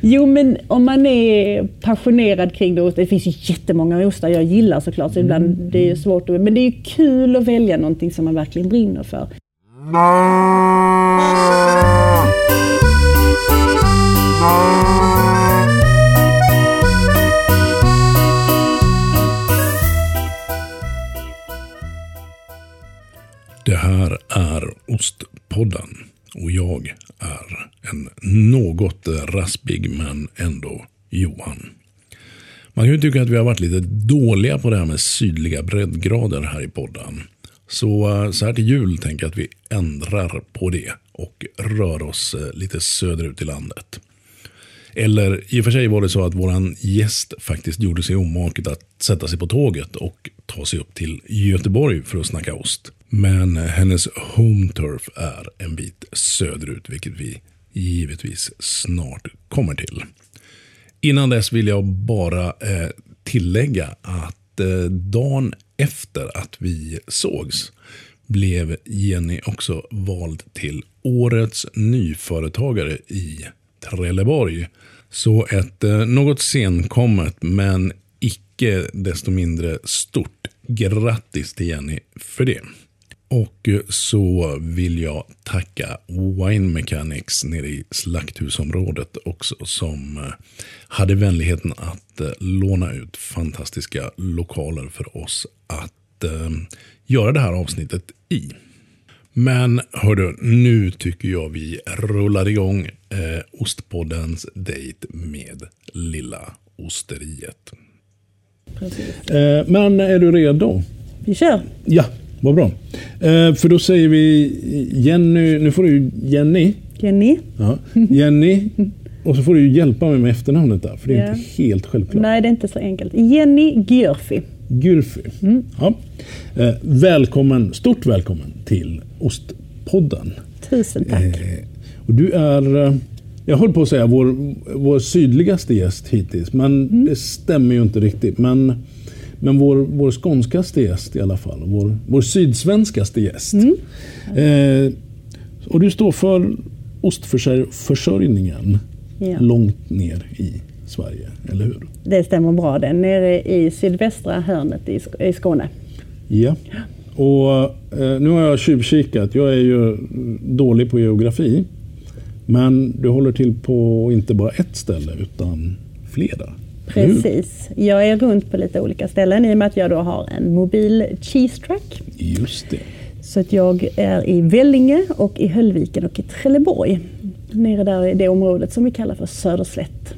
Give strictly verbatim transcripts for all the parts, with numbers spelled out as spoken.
Jo, men om man är passionerad kring det, det finns ju jättemånga ostar jag gillar såklart, så ibland mm. det är svårt att, men det är ju kul att välja någonting som man verkligen brinner för. Det här är Ostpodden och jag är en något raspig men ändå Johan. Man kan ju tycka att vi har varit lite dåliga på det här med sydliga breddgrader här i podden. Så, så här till jul tänker jag att vi ändrar på det och rör oss lite söderut i landet. Eller i och för sig var det så att våran gäst faktiskt gjorde sig omaket att sätta sig på tåget och ta sig upp till Göteborg för att snacka ost. Men hennes home turf är en bit söderut, vilket vi givetvis snart kommer till. Innan dess vill jag bara eh, tillägga att eh, dagen efter att vi sågs blev Jenny också vald till årets nyföretagare i Trelleborg. Så ett eh, något senkommet men icke desto mindre stort grattis till Jenny för det. Och så vill jag tacka Wine Mechanics nere i Slakthusområdet också, som hade vänligheten att låna ut fantastiska lokaler för oss att eh, göra det här avsnittet i. Men hörru, nu tycker jag vi rullar igång eh, Ostpoddens dejt med Lilla Osteriet. Precis. Eh, men är du redo? Vi kör! Ja! Vad bra. Eh, för då säger vi Jenny, nu får du Jenny. Jenny. Ja, Jenny. Och så får du hjälpa mig med efternamnet där, för det är yeah. inte helt självklart. Nej, det är inte så enkelt. Jenny Gurfi. Gurfi. Mm. Ja. Eh, välkommen, stort välkommen till Ostpodden. Tusen tack. Eh, och du är, jag håller på att säga vår, vår sydligaste gäst hittills, men mm. det stämmer ju inte riktigt, men Men vår, vår skånskaste gäst i alla fall. Vår, vår sydsvenskaste gäst. Mm. Eh, och du står för ostförsörjningen ja. långt ner i Sverige, eller hur? Det stämmer bra. Den nere i sydvästra hörnet i, Sk- i Skåne. Ja. Och eh, nu har jag tjuvkikat. Jag är ju dålig på geografi. Men du håller till på inte bara ett ställe utan flera. Precis. Jag är runt på lite olika ställen i och med att jag då har en mobil cheese truck. Just det. Så att jag är i Vellinge och i Höllviken och i Trelleborg. Nere där i det området som vi kallar för Söderslätt.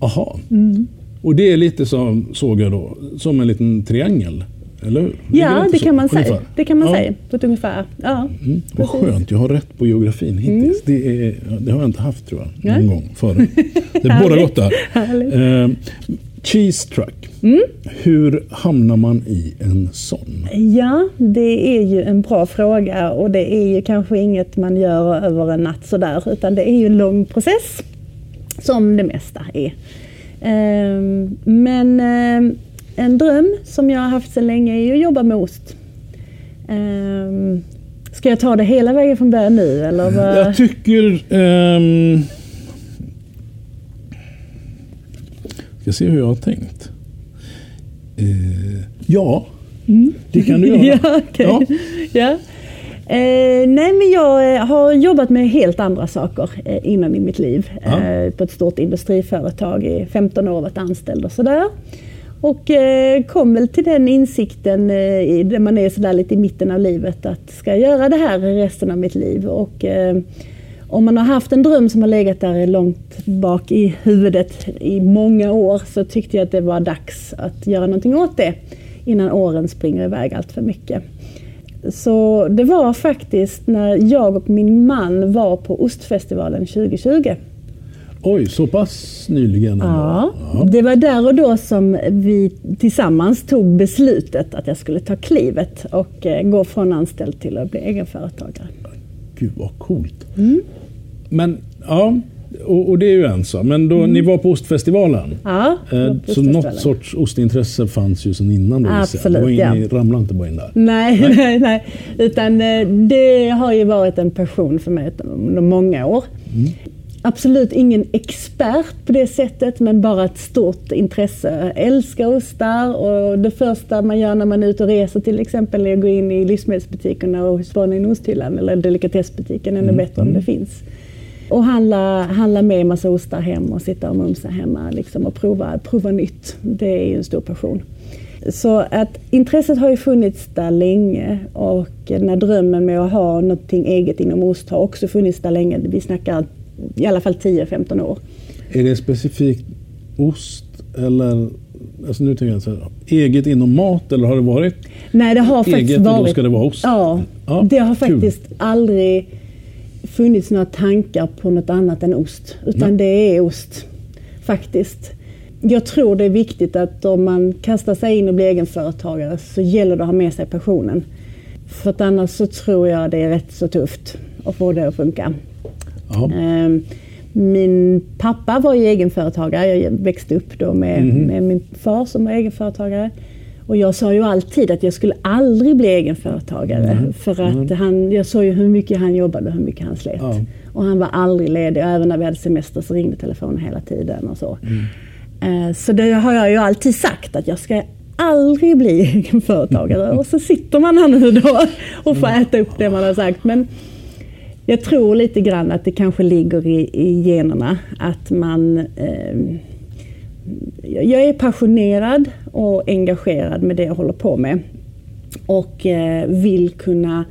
Aha. Mm. Och det är lite som, såg jag då, som en liten triangel, eller hur? Ja, det kan man säga. Det kan man ja. säga på ett ungefär. Ja, mm. Vad skönt, jag har rätt på geografin hittills. Mm. Det, är, det har jag inte haft tror jag någon ja. gång förr. Det är båda gott där. Eh, cheese truck. Mm. Hur hamnar man i en sån? Ja, det är ju en bra fråga och det är ju kanske inget man gör över en natt sådär, utan det är ju en lång process som det mesta är. Eh, men eh, En dröm som jag har haft så länge är att jobba med ost. Um, ska jag ta det hela vägen från början nu? Eller vad? Jag tycker... Um, ska se hur jag har tänkt. Uh, ja, mm. det kan du göra. ja, okay. ja. ja. Eh, nej, men jag har jobbat med helt andra saker eh, innan i mitt liv. Ja. Eh, på ett stort industriföretag i femton år varit anställd och sådär. Och kom väl till den insikten där man är sådär lite i mitten av livet att ska jag göra det här resten av mitt liv? Och om man har haft en dröm som har legat där långt bak i huvudet i många år, så tyckte jag att det var dags att göra någonting åt det innan åren springer iväg allt för mycket. Så det var faktiskt när jag och min man var på Ostfestivalen tjugo tjugo. Oj, så pass nyligen. Ja, ja, det var där och då som vi tillsammans tog beslutet att jag skulle ta klivet och gå från anställd till att bli egenföretagare. Gud, vad coolt. Mm. Men, ja, och, och det är ju en sak. Men då, mm. ni var på Ostfestivalen. Ja, på eh, på så något sorts ostintresse fanns ju sedan innan. Då, absolut, då ja. Ni ramlade inte bara in där. Nej, nej, nej, nej. Utan det har ju varit en passion för mig under många år. Mm. absolut ingen expert på det sättet, men bara ett stort intresse. Jag älskar ostar, och det första man gör när man är ute och reser till exempel är att gå in i livsmedelsbutikerna och spana i en osthyllan eller delikatessbutiken, ännu bättre om det finns. Och handla, handla med massa ostar hem och sitta och mumsa hemma liksom, och prova, prova nytt. Det är ju en stor passion. Så att intresset har ju funnits där länge, och när drömmen med att ha någonting eget inom ost har också funnits där länge. Vi snackar i alla fall tio femton år. Är det specifikt ost eller, alltså nu tänker jag så här, eget inom mat, eller har det varit? Nej, det har eget, faktiskt varit. Och då ska det vara ost? Ja, ja det har kul. Faktiskt aldrig funnits några tankar på något annat än ost, utan nej. Det är ost faktiskt. Jag tror det är viktigt att om man kastar sig in och blir egenföretagare så gäller det att ha med sig passionen. För att annars så tror jag det är rätt så tufft att få det att funka. Aha. Min pappa var ju egenföretagare. Jag växte upp då med, mm-hmm. med min far som var egenföretagare. Och jag sa ju alltid att jag skulle aldrig bli egenföretagare. Mm. För att han, jag såg ju hur mycket han jobbade och hur mycket han slet. Ja. Och han var aldrig ledig. Även när vi hade semester så ringde telefonen hela tiden och så. Mm. Så det har jag ju alltid sagt, att jag ska aldrig bli egenföretagare. Och så sitter man här nu då och får äta upp det man har sagt. Men jag tror lite grann att det kanske ligger i, i generna. Att man, eh, jag är passionerad och engagerad med det jag håller på med. Och eh, vill kunna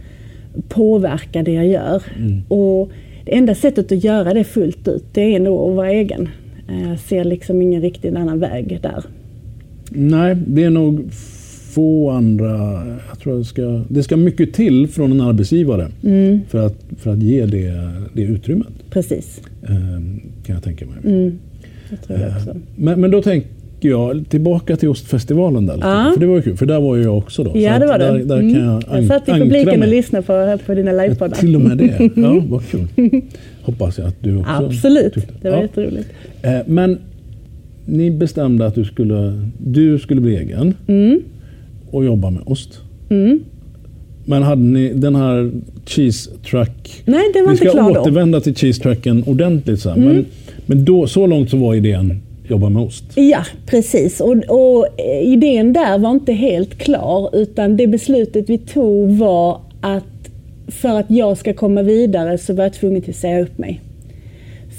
påverka det jag gör. Mm. Och det enda sättet att göra det fullt ut, det är nog att vara egen. Jag ser liksom ingen riktigt annan väg där. Nej, det är nog få andra. Jag tror det ska, det ska mycket till från en arbetsgivare mm. för, att, för att ge det, det utrymmet. Precis. Kan jag tänka mig. Mm, jag tror det också. Men, men då tänker jag tillbaka till Ostfestivalen där. Ja. För det var ju kul, för där var jag också då. Ja, det var det. Där, där mm. kan jag, an- jag satt i publiken och lyssnade på, på dina livepoddar. Till och med det. Ja, vad kul. Hoppas jag att du också... Absolut, tyckte. Det var ja. Jätteroligt. Men ni bestämde att du skulle, du skulle bli egen mm. och jobba med ost. Mm. Men hade ni den här cheese truck... Nej, det var inte klar då. Vi ska återvända till cheese trucken ordentligt sen. Mm. Men, men då, så långt så var idén jobba med ost. Ja, precis. Och, och idén där var inte helt klar, utan det beslutet vi tog var att för att jag ska komma vidare så var jag tvungen att säga upp mig.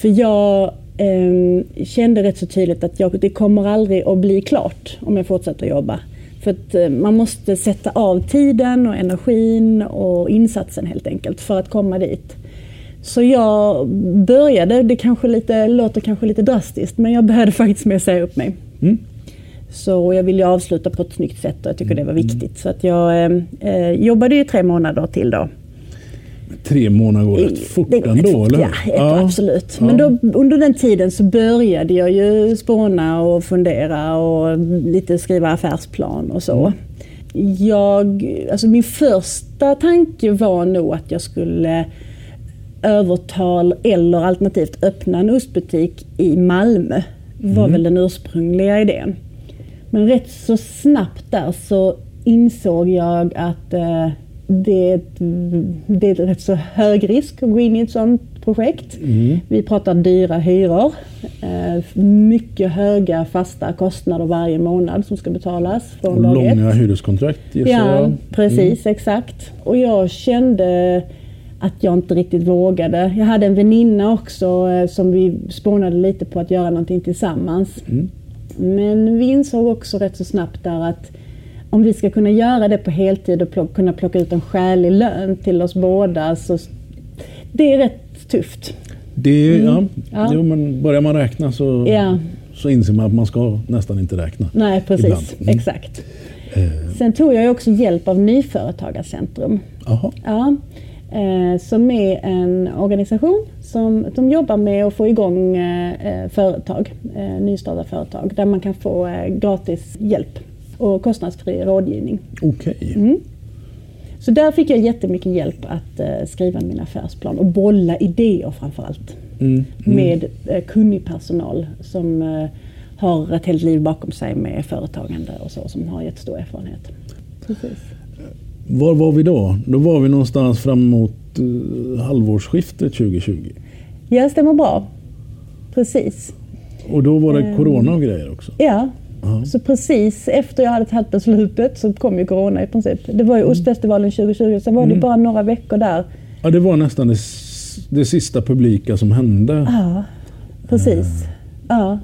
För jag eh, kände rätt så tydligt att jag, det kommer aldrig att bli klart om jag fortsätter jobba. För att eh, man måste sätta av tiden och energin och insatsen helt enkelt för att komma dit. Så jag började, det kanske lite, låter kanske lite drastiskt, men jag började faktiskt med att säga upp mig. Mm. Så jag ville avsluta på ett snyggt sätt och jag tycker det var viktigt. Så att jag eh, jobbade ju tre månader till då. Tre månader går rätt fort det, ändå, fort, eller? Ja, ett, ja absolut. Ja. Men då, under den tiden så började jag ju spåna och fundera och lite skriva affärsplan och så. Mm. Jag, alltså min första tanke var nog att jag skulle övertala eller alternativt öppna en ostbutik i Malmö. Det var mm. väl den ursprungliga idén. Men rätt så snabbt där så insåg jag att... Eh, Det är, ett, det är rätt så hög risk att gå in i ett sådant projekt. Mm. Vi pratar dyra hyror, mycket höga fasta kostnader varje månad som ska betalas från dag ett. Långa hyreskontrakt. Ja, precis, mm. exakt. Och jag kände att jag inte riktigt vågade. Jag hade en väninna också som vi spånade lite på att göra någonting tillsammans. Mm. Men vi insåg också rätt så snabbt där att om vi ska kunna göra det på heltid och plock, kunna plocka ut en skälig lön till oss båda, så det är rätt tufft. Det, mm. ja, ja. Jo, men börjar man räkna så, ja. så inser man att man ska nästan inte räkna. Nej, precis. Mm. Exakt. Eh. Sen tog jag också hjälp av Nyföretagarscentrum. Aha. Ja, eh, som är en organisation som de jobbar med att få igång eh, företag, eh, nystartade företag, där man kan få eh, gratis hjälp och kostnadsfri rådgivning. Okej. Okay. Mm. Så där fick jag jättemycket hjälp att eh, skriva min affärsplan och bolla idéer framförallt. Mm. Mm. Med eh, kunnig personal som eh, har ett helt liv bakom sig med företagande och så, som har jättestor erfarenhet. Precis. Var var vi då? Då var vi någonstans fram mot eh, halvårsskiftet tjugohundratjugo. Ja, stämmer bra. precis. Och då var det corona och grejer också? Ja, aha. Så precis efter jag hade tagit beslutet så kom ju corona i princip. Det var ju Ostfestivalen tjugo tjugo, sen var det mm. bara några veckor där. Ja, det var nästan det, det sista publika som hände. Ja, precis. Ja,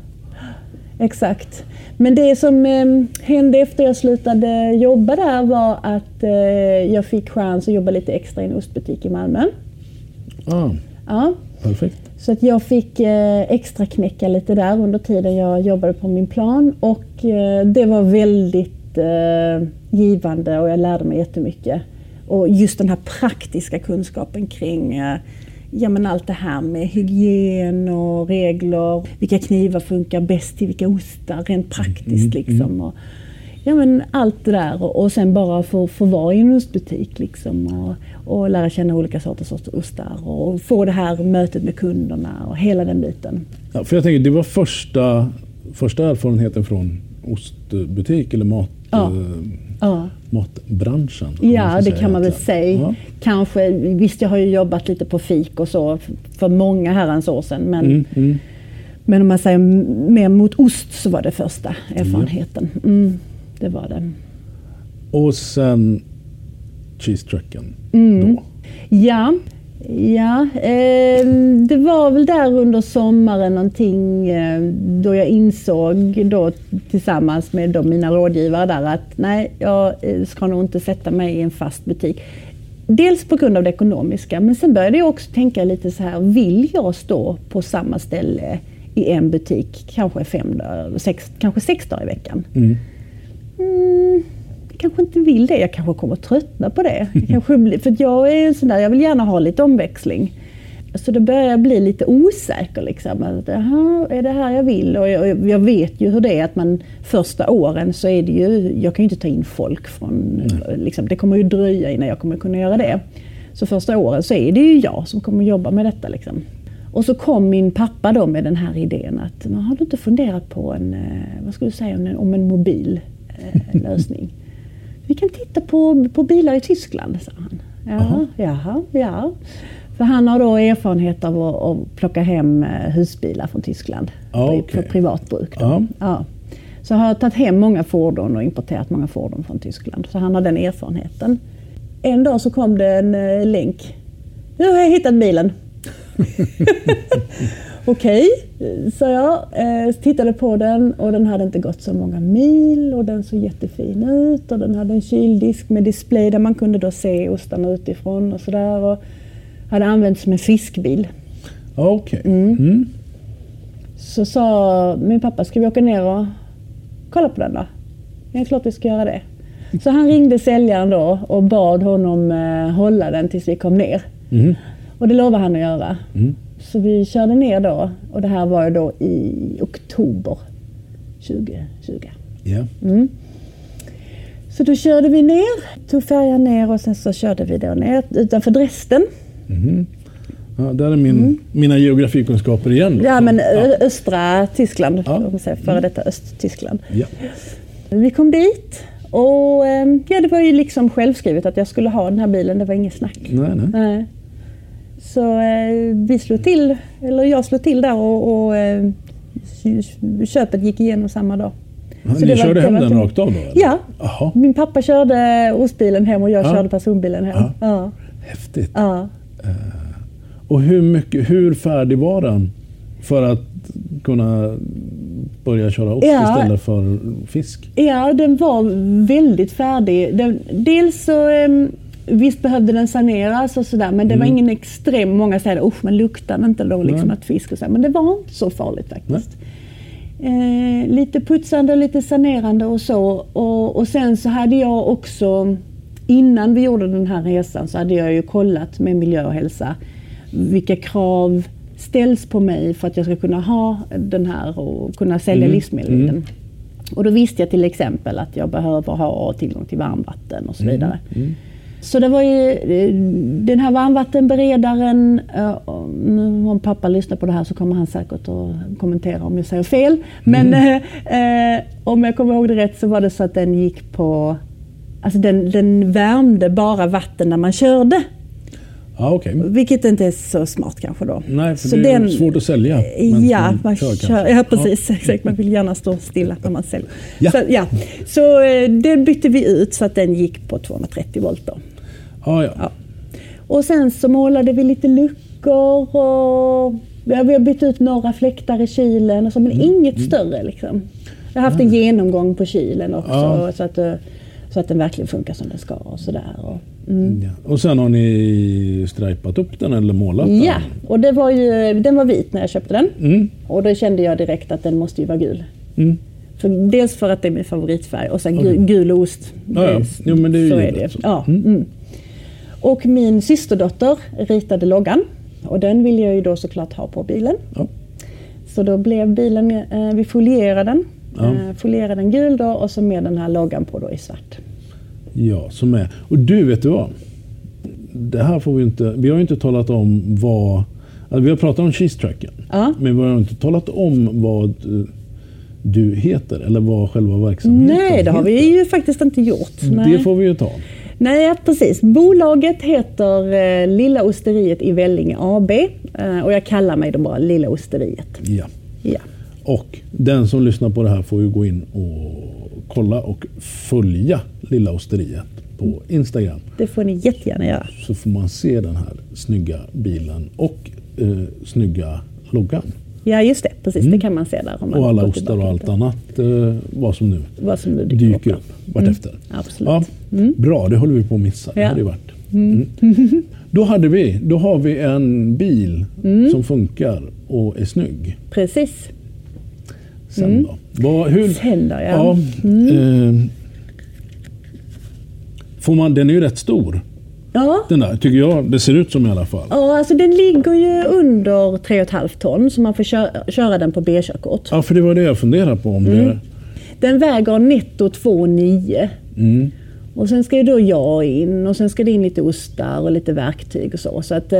exakt. Men det som eh, hände efter jag slutade jobba där var att eh, jag fick chans att jobba lite extra i en ostbutik i Malmö. Ah, ja, perfekt. Så att jag fick eh, extra knäcka lite där under tiden jag jobbade på min plan. Och eh, det var väldigt eh, givande och jag lärde mig jättemycket. Och just den här praktiska kunskapen kring eh, ja, men allt det här med hygien och regler. Vilka knivar funkar bäst till vilka ostar rent praktiskt. Mm, liksom. Mm. Och, ja, men allt det där. Och, och sen bara få, få vara i en ostbutik. Liksom, och, och lära känna olika sorters ostar. Och få det här mötet med kunderna och hela den biten. Ja, för jag tänker, det var första, första erfarenheten från ostbutik eller mat. Ja. Ja. Matbranschen. Ja, det kan man väl säga. Ja. Kanske, visst, jag har ju jobbat lite på fik och så för många herrans år sedan. Men, mm, mm. men om man säger mer mot ost så var det första erfarenheten. Mm, det var det. Och sen cheese trucken mm. då? Ja, ja eh, det var väl där under sommaren någonting eh, då jag insåg då, tillsammans med då mina rådgivare där, att nej, jag ska nog inte sätta mig i en fast butik. Dels på grund av det ekonomiska, men sen började jag också tänka lite så här, vill jag stå på samma ställe i en butik kanske fem dagar, sex, kanske sex dagar i veckan? Mm. Mm. Kanske inte vill det. Jag kanske kommer att tröttna på det. Jag kanske, för jag är sån där, jag vill gärna ha lite omväxling. Så då börjar jag bli lite osäker. Liksom. Att, aha, är det här jag vill? Och jag, jag vet ju hur det är att man första åren så är det ju, jag kan ju inte ta in folk från, liksom, det kommer ju dröja innan jag kommer kunna göra det. Så första åren så är det ju jag som kommer jobba med detta. Liksom. Och så kom min pappa då med den här idén att, man har du inte funderat på en, vad skulle du säga om en, om en mobil eh, lösning? Vi kan titta på, på bilar i Tyskland, sa han. Ja, jaha, ja. För han har då erfarenhet av att, att plocka hem husbilar från Tyskland. Ah, okay. För privatbruk. Ah. Ja. Så har jag tagit hem många fordon och importerat många fordon från Tyskland. Så han har den erfarenheten. En dag så kom det en länk. Nu har jag hittat bilen. Okej, okay, sa jag. Eh, tittade på den och den hade inte gått så många mil och den såg jättefin ut och den hade en kyldisk med display där man kunde då se ostarna utifrån och sådär, och hade använts som en fiskbil. Okej. Okay. Mm. Mm. Så sa min pappa, ska vi åka ner och kolla på den då? Ja, klart vi ska göra det. Så han ringde säljaren då och bad honom eh, hålla den tills vi kom ner. Mm. Och det lovade han att göra. Mm. Så vi körde ner då, och det här var ju då i oktober tjugo tjugo. Yeah. Mm. Så då körde vi ner, tog färjan ner och sen så körde vi då ner utanför Dresden. Mm. Ja, där är min, mm. mina geografikunskaper igen. Då. Ja, men ja. Östra Tyskland, ja. Om man säger, före detta Östtyskland. Ja. Vi kom dit och ja, det var ju liksom självskrivet att jag skulle ha den här bilen, det var inget snack. Nej, nej. nej. Så eh, vi slog till, eller jag slog till där och, och eh, köpet gick igenom samma dag. Ja, så ni det var, körde hem den rakt av då? Eller? Ja, aha. Min pappa körde ostbilen hem och jag ja. körde personbilen hem. Ja. Ja. Häftigt. Ja. Uh, och hur, mycket, hur färdig var den för att kunna börja köra ost ja. istället för fisk? Ja, den var väldigt färdig. Den, dels så... Um, Visst behövde den saneras och sådär, men det mm. var ingen extrem, många säger usch, men luktar inte då liksom mm. att fisk och så, men det var inte så farligt faktiskt. Mm. Eh, lite putsande och lite sanerande och så, och, och sen så hade jag också, innan vi gjorde den här resan så hade jag ju kollat med miljö och hälsa vilka krav ställs på mig för att jag ska kunna ha den här och kunna sälja mm. livsmedel. Mm. Och då visste jag till exempel att jag behöver ha tillgång till varmvatten och så vidare. Mm. Mm. Så det var ju den här varmvattenberedaren, om pappa lyssnar på det här så kommer han säkert att kommentera om jag säger fel. Men mm. eh, om jag kommer ihåg det rätt så var det så att den gick på, alltså den, den värmde bara vatten när man körde. Ah, okay. Vilket inte är så smart kanske då. Nej, för så det är den, svårt att sälja. Ja, man kör, kör, ja precis. Ah. Exakt, man vill gärna stå stilla när man säljer. Ja. Så, ja. så eh, det bytte vi ut så att den gick på tvåhundratrettio volt då. Ah, ja. Ja. Och sen så målade vi lite luckor och ja, vi har bytt ut några fläktar i kylen och så, men mm. inget mm. större liksom. Jag har haft ah. en genomgång på kylen också ah. så att så att den verkligen funkar som den ska och sådär. Och, mm. ja. Och sen har ni stripat upp den eller målat den? Ja, och det var ju, den var vit när jag köpte den. Mm. Och då kände jag direkt att den måste ju vara gul. Mm. För, dels för att det är min favoritfärg och sen okay. gul, gul ost. Ja, det, ja. Jo, men det är ju så är det. Ja, mm. Mm. Och min systerdotter ritade loggan och den ville jag ju då såklart ha på bilen. Ja. Så då blev bilen, eh, vi folierade den. Ja. Folierade den gul då och så med den här loggan på då i svart. Ja, som är. Och du, vet du vad? Det här får vi inte, vi har ju inte talat om vad, alltså vi har pratat om cheese tracken. Ja. Men vi har inte talat om vad du heter eller vad själva verksamheten heter. Nej, det heter. Har vi ju faktiskt inte gjort. Nej. Det får vi ju ta. Nej, precis. Bolaget heter Lilla Osteriet i Vellinge A B och jag kallar mig då bara Lilla Osteriet. Ja. Ja. Och den som lyssnar på det här får ju gå in och kolla och följa Lilla Osteriet på Instagram. Det får ni jättegärna göra. Så får man se den här snygga bilen och eh, snygga loggan. Ja, just det. Precis, mm. det kan man se där. Om man och alla ostar och allt annat, eh, vad som nu, vad som nu dyker, dyker upp vartefter. Mm. Absolut. Ja, mm. Bra, det håller vi på att missa. Ja. Det hade varit. Mm. Mm. Då hade vi, då har vi en bil mm. som funkar och är snygg. Precis. Sen mm. då. Var, hur, Sen då, ja. ja mm. eh, får man, den är ju rätt stor. Ja. Den där, tycker jag. Det ser ut som i alla fall. Ja, alltså den ligger ju under tre och ett halvt ton så man får köra, köra den på B-körkort. Ja, för det var det jag funderade på. Om mm. det... Den väger netto två komma nio. Mm. Och sen ska ju då jag in och sen ska det in lite ostar och lite verktyg och så. Så att, eh,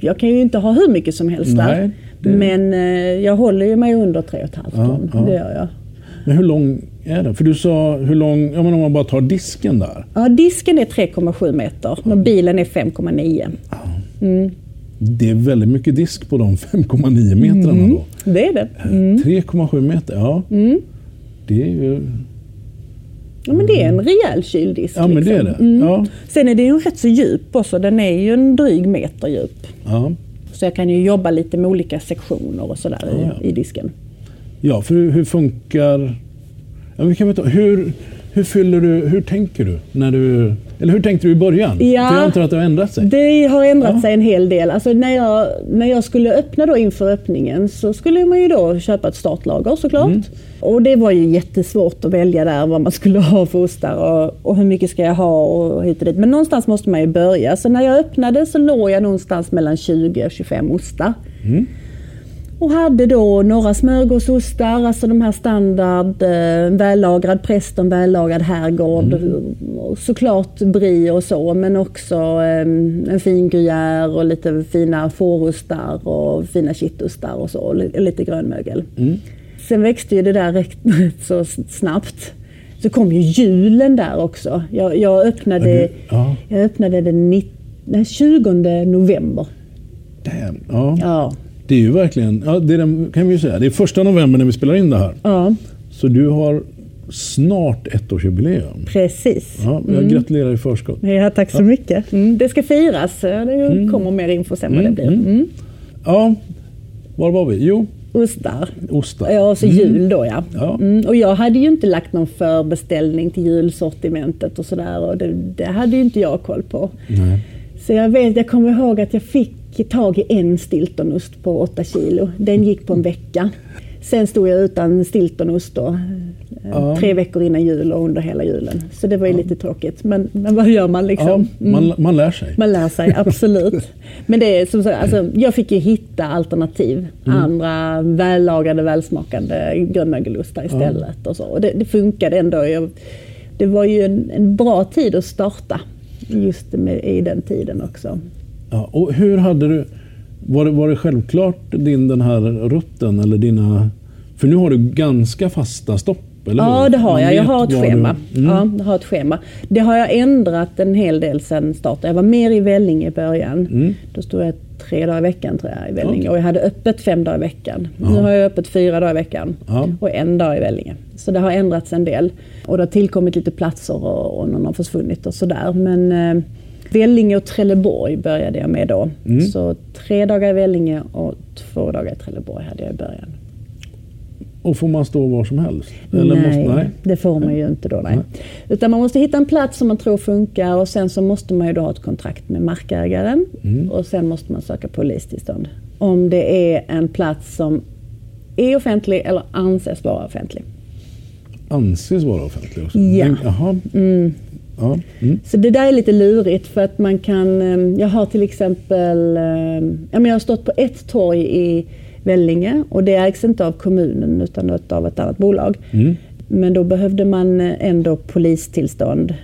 jag kan ju inte ha hur mycket som helst där. Nej. Det... Men eh, jag håller ju mig under tre och ett halvt ton, ja, ja. Det gör jag. Men hur lång är den? För du sa hur lång, ja men om man bara tar disken där. Ja, disken är tre komma sju meter och bilen är fem komma nio. Ja. Mm. Det är väldigt mycket disk på de fem komma nio metrarna mm. då. Det är det. Mm. tre komma sju meter, ja. Mm. Det är ju... Ja, men det är en rejäl kyldisk. Ja, liksom. Men det är det. Mm. Ja. Sen är det ju rätt så djup också, den är ju en dryg meter djup. Ja. Så jag kan ju jobba lite med olika sektioner och sådär ja, ja. I, i disken. Ja, för hur funkar... Ja, vi kan väl ta, hur, hur fyller du... Hur tänker du när du... Eller hur tänkte du i början? Ja, för jag antar att det har ändrat sig. Det har ändrat ja. sig en hel del. Alltså när jag, när jag skulle öppna då inför öppningen så skulle man ju då köpa ett startlager såklart. Mm. Och det var ju jättesvårt att välja där vad man skulle ha för ostar och, och hur mycket ska jag ha och hit och dit. Men någonstans måste man ju börja. Så när jag öppnade så låg jag någonstans mellan tjugo och tjugofem ostar. Mm. Och hade då några smörgåsostar, alltså de här standard, eh, vällagrad Preston, vällagrad Herrgård, mm. såklart brie och så, men också eh, en fin gruyère och lite fina fårostar och fina kittostar och så, och lite grönmögel. Mm. Sen växte ju det där rätt så snabbt. Så kom ju julen där också. Jag, jag, öppnade, ja. jag öppnade den, tjugonde november. Damn, ja. ja. Det är ju verkligen, ja, det är den, kan vi ju säga, det är första november när vi spelar in det här. Ja. Så du har snart ettårsjubileum. Precis. Ja, jag mm. gratulerar i förskott. Ja, tack så ja. mycket. Mm. Det ska firas, det kommer mm. mer info sen vad mm. det blir. Mm. Ja, var var vi? Jo. Ostar. Ostar. Ja, och så mm. jul då, ja. ja. Mm. Och jag hade ju inte lagt någon förbeställning till julsortimentet och sådär. Och det, det hade ju inte jag koll på. Nej. Så jag vet, jag kommer ihåg att jag fick tag i en stiltonost på åtta kilo. Den gick på en vecka. Sen stod jag utan stiltonost då, ja. tre veckor innan jul och under hela julen. Så det var ju ja. lite tråkigt. Men, men vad gör man liksom? Ja, man, man lär sig. Man lär sig, absolut. Men det är som sagt, alltså, jag fick ju hitta alternativ. Mm. Andra vällagade, välsmakande grönmögelostar istället. Ja. Och så. Och det, det funkade ändå. Jag, det var ju en, en bra tid att starta just med, i den tiden också. Ja, och hur hade du, var det, var det självklart din den här rutten eller dina, för nu har du ganska fasta stopp Eller? Ja, det har jag. Jag har ett schema. Du... Mm. Ja, jag har ett schema. Det har jag ändrat en hel del sedan starten. Jag var mer i Vellinge i början. Mm. Då stod jag tre dagar i veckan tror jag, i Vellinge. Okay. Och jag hade öppet fem dagar i veckan. Ja. Nu har jag öppet fyra dagar i veckan. Ja. Och en dag i Vellinge. Så det har ändrats en del. Och det har tillkommit lite platser och, och någon har försvunnit och sådär. Men eh, Vellinge och Trelleborg började jag med då. Mm. Så tre dagar i Vellinge och två dagar i Trelleborg hade jag i början. Och får man stå var som helst? Eller nej, måste, nej, det får man ju inte då. Nej. Nej. Utan man måste hitta en plats som man tror funkar och sen så måste man ju då ha ett kontrakt med markägaren. Mm. Och sen måste man söka polistillstånd. Om det är en plats som är offentlig eller anses vara offentlig. Anses vara offentlig också? Ja. Men, aha. Mm. Ja. Mm. Så det där är lite lurigt för att man kan... Jag har till exempel... Jag har stått på ett torg i... Vellinge, och det ägs inte av kommunen utan av ett annat bolag. Mm. Men då behövde man ändå polistillstånd.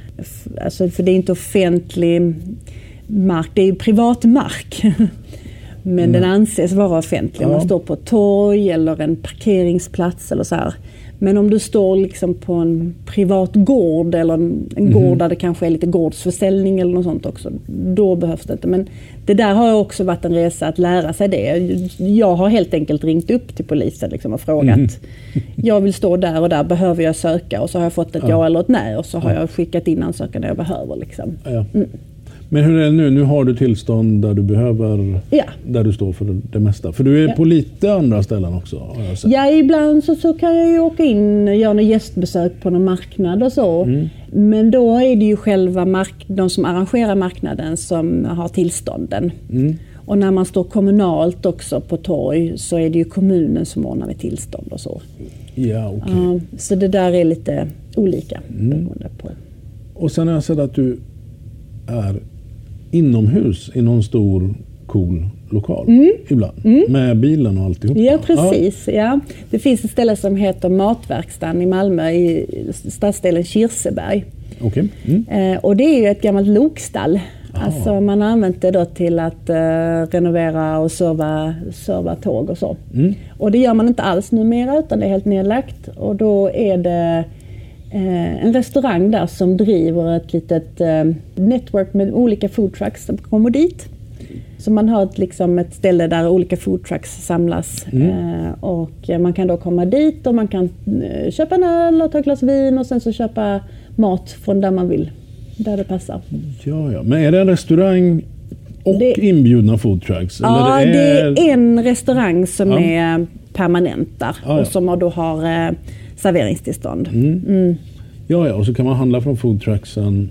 Alltså, för det är inte offentlig mark, det är privat mark. Men mm. den anses vara offentlig. Ja. Man står på ett torg eller en parkeringsplats eller så här. Men om du står liksom på en privat gård eller en, en mm. gård där det kanske är lite gårdsförsäljning eller något sånt också, då behövs det inte. Men det där har jag också varit en resa att lära sig det. Jag har helt enkelt ringt upp till polisen liksom och frågat. Mm. Jag vill stå där och där, behöver jag söka? Och så har jag fått ett ja, ja eller ett nej och så har ja. jag skickat in ansökan när jag behöver. Liksom. Ja. Mm. Men hur är det nu? Nu har du tillstånd där du behöver, ja. där du står för det mesta. För du är ja. på lite andra ställen också. Har jag sett. Ja, ibland så, så kan jag ju åka in och göra något gästbesök på någon marknad och så. Mm. Men då är det ju själva mark- de som arrangerar marknaden som har tillstånden. Mm. Och när man står kommunalt också på torg så är det ju kommunen som ordnar med tillstånd och så. Ja, okej. Okay. Uh, så det där är lite olika. Mm. Beroende på. Och sen har jag sett att du är... inomhus i någon stor cool lokal mm. ibland mm. med bilen och alltihop. Ja, precis. Ja. Ja. Det finns ett ställe som heter Matverkstaden i Malmö i stadsdelen Kirseberg. Okay. Mm. Eh, och det är ju ett gammalt lokstall. Ah. Alltså man använder det då till att eh, renovera och serva, serva tåg och så. Mm. Och det gör man inte alls numera utan det är helt nedlagt. Och då är det en restaurang där som driver ett litet network med olika foodtrucks som kommer dit. Så man har ett, liksom ett ställe där olika foodtrucks samlas. Mm. Och man kan då komma dit och man kan köpa en öl och ta ett glas vin och sen så köpa mat från där man vill. Där det passar. Ja, ja. Men är det en restaurang och det... inbjudna foodtrucks? Ja, eller det är... det är en restaurang som ja. är permanent där ja, ja. och som då har... serveringstillstånd. Mm. Mm. Ja, ja, och så kan man handla från foodtrucksen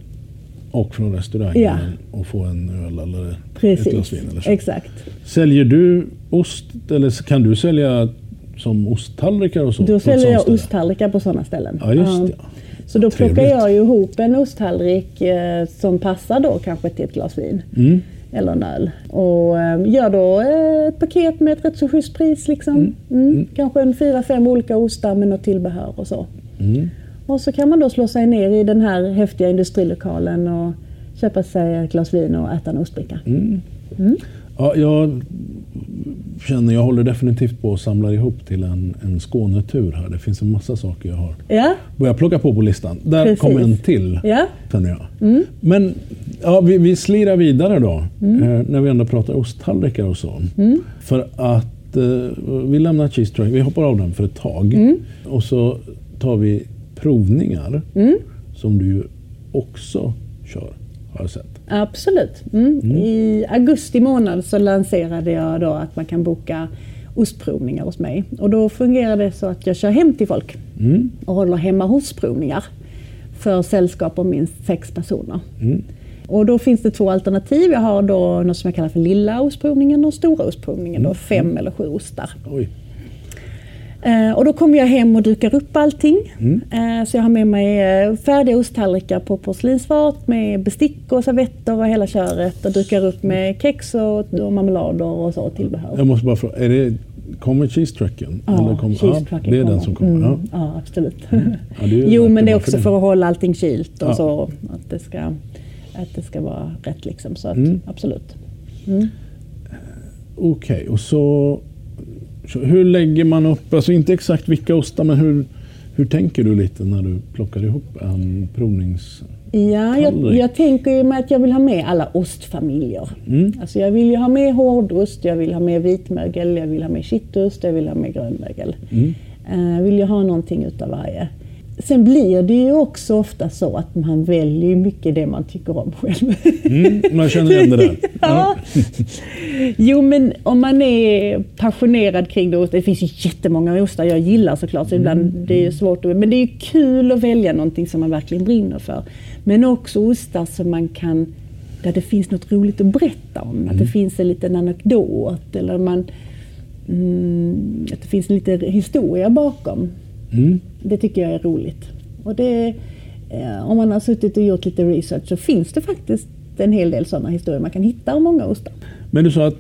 och från restaurangen ja. och få en öl eller precis. ett glas vin. Eller så. Exakt. Säljer du ost, eller kan du sälja som osttallrikar och så? Då säljer jag osttallrikar på sådana ställen. Ja, just det. Ja. Så då plockar trevligt. jag ihop en osttallrik eh, som passar då kanske till ett glas vin. Mm. Eller en öl. Och eh, gör då eh, ett paket med ett rätt så schysst pris. Liksom. Mm. Mm. Mm. Kanske en fyra, fem olika ostar med något tillbehör och så. Mm. Och så kan man då slå sig ner i den här häftiga industrilokalen och köpa sig ett glas vin och äta en ostbricka. Mm. Mm. Ja, jag känner jag håller definitivt på att samla ihop till en, en Skånetur här. Det finns en massa saker jag har. Ja. Börjar plocka på på listan. Där Precis. kommer en till. Ja. Jag. Mm. Men ja, vi, vi slirar vidare då. Mm. Eh, när vi ändå pratar osttallrikar och så. Mm. För att eh, vi lämnar cheese track. Vi hoppar av den för ett tag. Mm. Och så tar vi provningar. Mm. Som du också kör. Absolut. Mm. Mm. I augusti månad så lanserade jag då att man kan boka ostprovningar hos mig. Och då fungerar det så att jag kör hem till folk mm. och håller hemma hos provningar för sällskap om minst sex personer. Mm. Och då finns det två alternativ. Jag har då något som jag kallar för lilla ostprovningen och stora ostprovningen. Mm. Då fem mm. eller sju ostar. Oj. Och då kommer jag hem och dukar upp allting. Mm. Så jag har med mig färdiga osttallrikar på porslinsfat med bestick och servetter och hela köret. Och dukar upp med kex och marmelader och så tillbehör. Jag måste bara fråga, är det, kommer cheese trucken? Ja, eller kommer, cheese trucken ah, det är kommer. Den som kommer. Mm, ja. ja, absolut. Mm. Ja, jo, men det är också för, för att hålla allting kylt och ja. så. Att det, ska, att det ska vara rätt liksom. Så att, mm. absolut. Mm. Okej, okay, och så... Hur lägger man upp, alltså inte exakt vilka ostar, men hur, Hur tänker du lite när du plockar ihop en provnings... Ja, jag, jag tänker ju med att jag vill ha med alla ostfamiljer. Mm. Alltså jag vill ju ha med hårdost, jag vill ha med vitmögel, jag vill ha med kittost, jag vill ha med grönmögel. Mm. Uh, vill jag ha någonting utav varje. Sen blir det ju också ofta så att man väljer mycket det man tycker om själv. Mm, man känner igen det där. Ja. Ja. Jo, men om man är passionerad kring det, det finns ju jättemånga ostar jag gillar såklart, så ibland mm. det är svårt att, men det är ju kul att välja någonting som man verkligen brinner för. Men också ostar som man kan, där det finns något roligt att berätta om, mm. att det finns en liten anekdot eller man, mm, att det finns en liten historia bakom. Mm. Det tycker jag är roligt. Och det, eh, om man har suttit och gjort lite research så finns det faktiskt en hel del sådana historier man kan hitta om många ostar. Men du sa att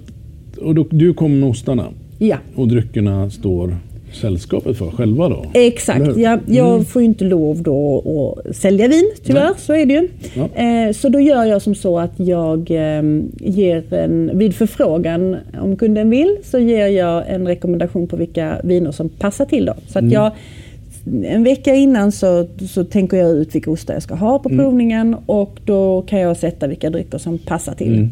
och då, du kommer med ostarna ja. Och dryckerna står sällskapet för själva då? Exakt, jag, jag mm. får ju inte lov då att sälja vin tyvärr, nej. Så är det ju. Ja. Eh, så då gör jag som så att jag eh, ger en, vid förfrågan om kunden vill så ger jag en rekommendation på vilka viner som passar till dem. Så att mm. jag en vecka innan så, så tänker jag ut vilka ostar jag ska ha på provningen mm. och då kan jag sätta vilka drycker som passar till. Mm.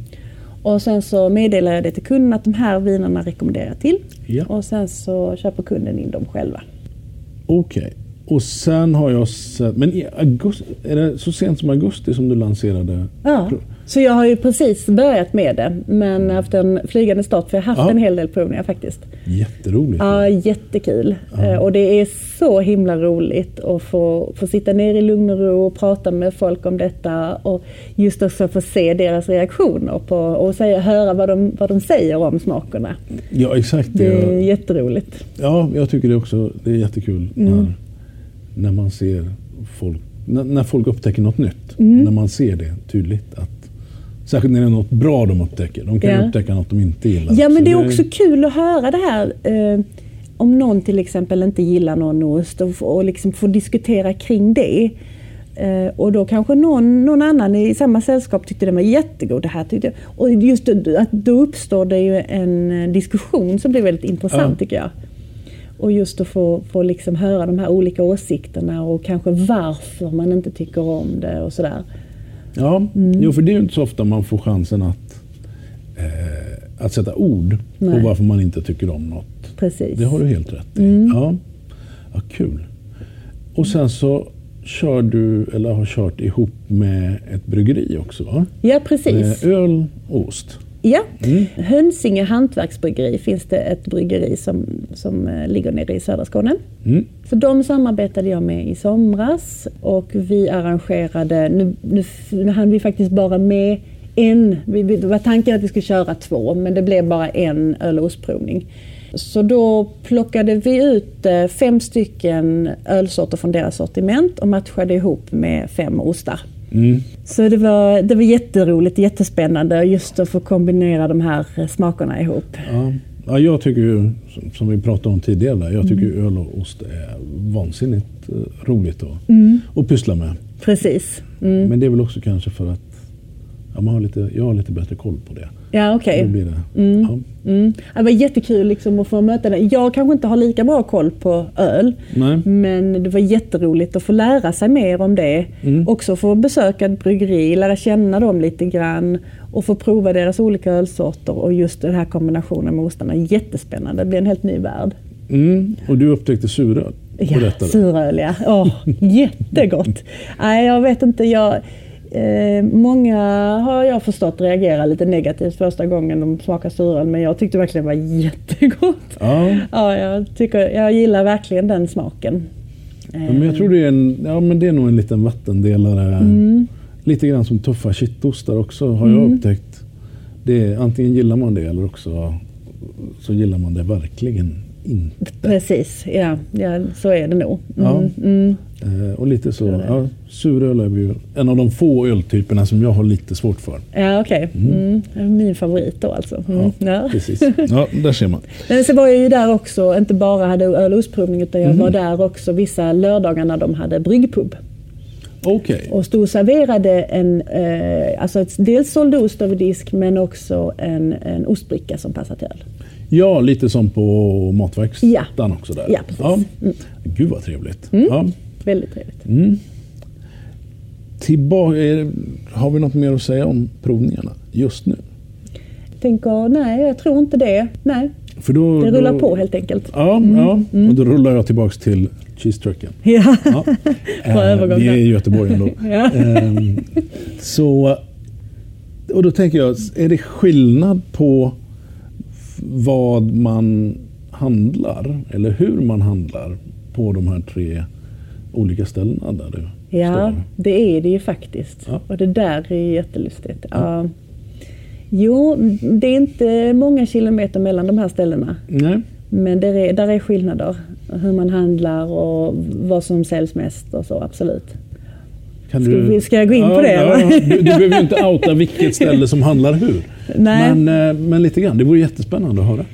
Och sen så meddelar jag det till kunden att de här vinerna rekommenderar till. Ja. Och sen så köper kunden in dem själva. Okej. Okay. Och sen har jag sett... Men i augusti, är det så sent som augusti som du lanserade? Ja, så jag har ju precis börjat med det. Men haft en flygande start för jag har haft ja. En hel del provningar faktiskt. Jätteroligt. Ja, jättekul. Ja. Och det är så himla roligt att få, få sitta ner i lugn och ro och prata med folk om detta. Och just också få se deras reaktioner på, och säga, höra vad de, vad de säger om smakerna. Ja, exakt. Det är jag, jätteroligt. Ja, jag tycker det också. Det är jättekul när... Mm. När man ser folk, när folk upptäcker något nytt, mm. när man ser det tydligt att särskilt när det är något bra de upptäcker, de kan ja. Upptäcka något de inte gillar. Ja, men så det är det... också kul att höra det här eh, om någon till exempel inte gillar någon ost och, och liksom får diskutera kring det. Eh, och då kanske någon, någon annan i samma sällskap tyckte det var jättegod det här tyckte jag. Och just att då uppstår det ju en diskussion som blir väldigt intressant ja. Tycker jag. Och just att få, få liksom höra de här olika åsikterna och kanske varför man inte tycker om det och sådär. Ja, mm. jo, för det är ju inte så ofta man får chansen att, eh, att sätta ord Nej. På varför man inte tycker om något. Precis. Det har du helt rätt i. Mm. Ja. Ja, kul. Och sen så kör du, eller har kört ihop med ett bryggeri också va? Ja, precis. Med öl och ost. Ja, mm. Hönsinge Hantverksbryggeri finns det ett bryggeri som, som ligger nere i södra Skåne. Mm. Så de samarbetade jag med i somras och vi arrangerade, nu, nu, nu hann vi faktiskt bara med en, vi, det var tanken att vi skulle köra två men det blev bara en öl- och ostprovning. Så då plockade vi ut fem stycken ölsorter från deras sortiment och matchade ihop med fem ostar. Mm. Så det var, det var jätteroligt, jättespännande just att få kombinera de här smakerna ihop. Ja, ja jag tycker ju, som vi pratade om tidigare, jag tycker mm. öl och ost är vansinnigt roligt att, mm. att pyssla med. Precis. Mm. Men det är väl också kanske för att ja, man har lite, jag har lite bättre koll på det. Ja, okej. Okay. Det, mm. ja. Mm. Det var jättekul liksom att få möta det. Jag kanske inte har lika bra koll på öl. Nej. Men det var jätteroligt att få lära sig mer om det. Mm. Också få besöka ett bryggeri, lära känna dem lite grann. Och få prova deras olika ölsorter. Och just den här kombinationen med ostarna är jättespännande. Det blir en helt ny värld. Mm. Och du upptäckte suröl? Ja, suröl ja. Åh, jättegott. Nej, jag vet inte, jag... Eh, många har jag förstått reagera lite negativt första gången de smakar suröl, men jag tyckte verkligen det var jättegott. Ja. Ja, jag, tycker, jag gillar verkligen den smaken. Ja, men jag tror det är, en, ja, men det är nog en liten vattendelare. Mm. Lite grann som tuffa kittostar också har jag mm. upptäckt. Det, antingen gillar man det eller också så gillar man det verkligen inte. Precis, ja, ja så är det nog. Mm, ja. Mm. Och lite så, ja, suröl är ju en av de få öltyperna som jag har lite svårt för. Ja, okej. Okay. Mm. Mm. Min favorit då alltså. Mm. Ja, ja, precis. Ja, där ser man. Men så var jag ju där också, inte bara hade öl- och ostprovning utan jag mm. var där också vissa lördagar när de hade bryggpub. Okej. Okay. Och stod och serverade en, eh, alltså dels sålde ost över disk men också en, en ostbricka som passade till öl. Ja, lite som på Matverkstaden ja. också där. Ja, ja. Mm. Gud vad trevligt. Mm. Ja. Väldigt trevligt. Mm. Tillbaka, är, har vi något mer att säga om provningarna just nu? Jag tänker, nej, jag tror inte det. Nej. För då, det rullar då, på helt enkelt. Ja, mm. ja. Mm. Och då rullar jag tillbaka till cheese trucken. Ja. Ja. eh, vi är i Göteborg ändå. ja. eh, så, och då tänker jag, är det skillnad på vad man handlar eller hur man handlar på de här tre olika ställena där du Ja, står? Det är det ju faktiskt. Ja. Och det där är jättelustigt. Ja. Ja. Jo, det är inte många kilometer mellan de här ställena. Nej. Men där är, där är skillnader. Hur man handlar och vad som säljs mest och så, absolut. Kan du... ska, ska jag gå in ja, på det? Ja, ja. Du, du behöver ju inte outa vilket ställe som handlar hur. Nej. Men, men lite grann, det vore jättespännande att höra.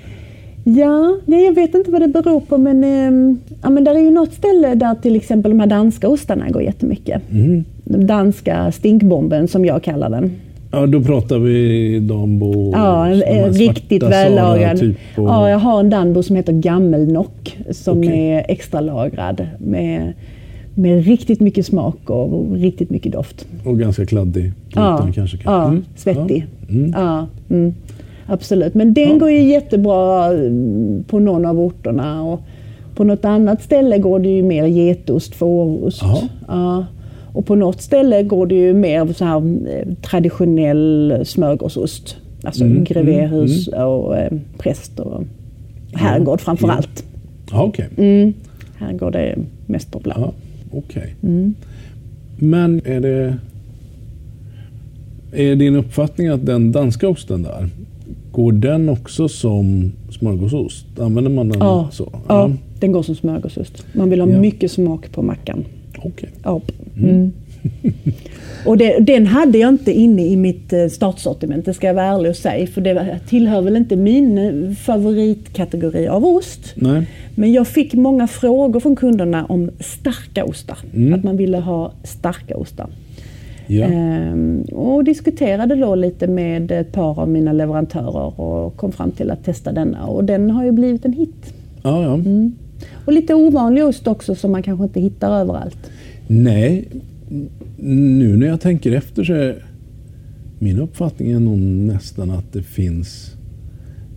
Ja, nej, jag vet inte vad det beror på, men, eh, ja, men där är ju något ställe där till exempel de här danska ostarna går jättemycket. Mm. Den danska stinkbomben som jag kallar den. Ja, då pratar vi Danbo. Ja, en riktigt vällagrad. Typ och... Ja, jag har en Danbo som heter Gammelnock som okay. är extra lagrad med, med riktigt mycket smak och riktigt mycket doft. Och ganska kladdig. Ja, kanske, kan. ja mm. svettig. Ja, mm. ja mm. absolut. Men den ja. går ju jättebra på någon av orterna. Och på något annat ställe går det ju mer getost, fårost. Ja. Och på något ställe går det ju mer så här traditionell smörgåsost. Alltså mm, grevéhus mm, mm. och eh, präst och herrgård ja, framförallt. Ja, ja okej. Okay. Mm. Här går det mest på bland. Ja, okej. Okay. Mm. Men är det... Är din uppfattning att den danska osten där, går den också som smörgåsost? Använder man den ja, så? Ja, ja, den går som smörgåsost. Man vill ha ja. mycket smak på mackan. Okej. Okay. Mm. Mm. Och det, den hade jag inte inne i mitt startsortiment, det ska jag vara ärlig och säga. För det tillhör väl inte min favoritkategori av ost. Nej. Men jag fick många frågor från kunderna om starka ostar. Mm. Att man ville ha starka ostar. Ja. Ehm, och diskuterade då lite med ett par av mina leverantörer och kom fram till att testa denna. Och den har ju blivit en hit. Ja, ja. Mm. Och lite ovanlig ost också som man kanske inte hittar överallt. Nej, nu när jag tänker efter så är min uppfattning är nog nästan att det finns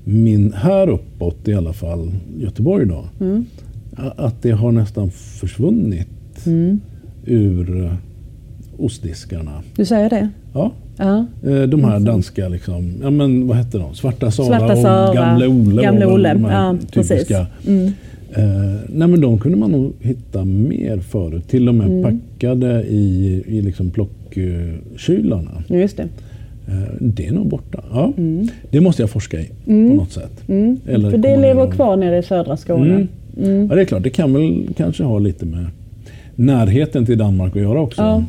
min, här uppåt i alla fall, Göteborg då, mm. att det har nästan försvunnit mm. ur ostdiskarna. Du säger det? Ja. Ja. De här danska liksom, ja men vad heter de? Svarta Sara, Svarta Sara och Gamle Ole. Gamle Ole, ja precis. Mm. Eh, nej men de kunde man nog hitta mer förut, till och med mm. packade i, i liksom plockkylarna. Just det. Eh, det är nog borta. Ja. Mm. Det måste jag forska i mm. på något sätt. Mm. Eller för det lever någon... kvar nere i södra Skåne. Mm. Mm. Ja det är klart, det kan väl kanske ha lite med närheten till Danmark att göra också. Ja,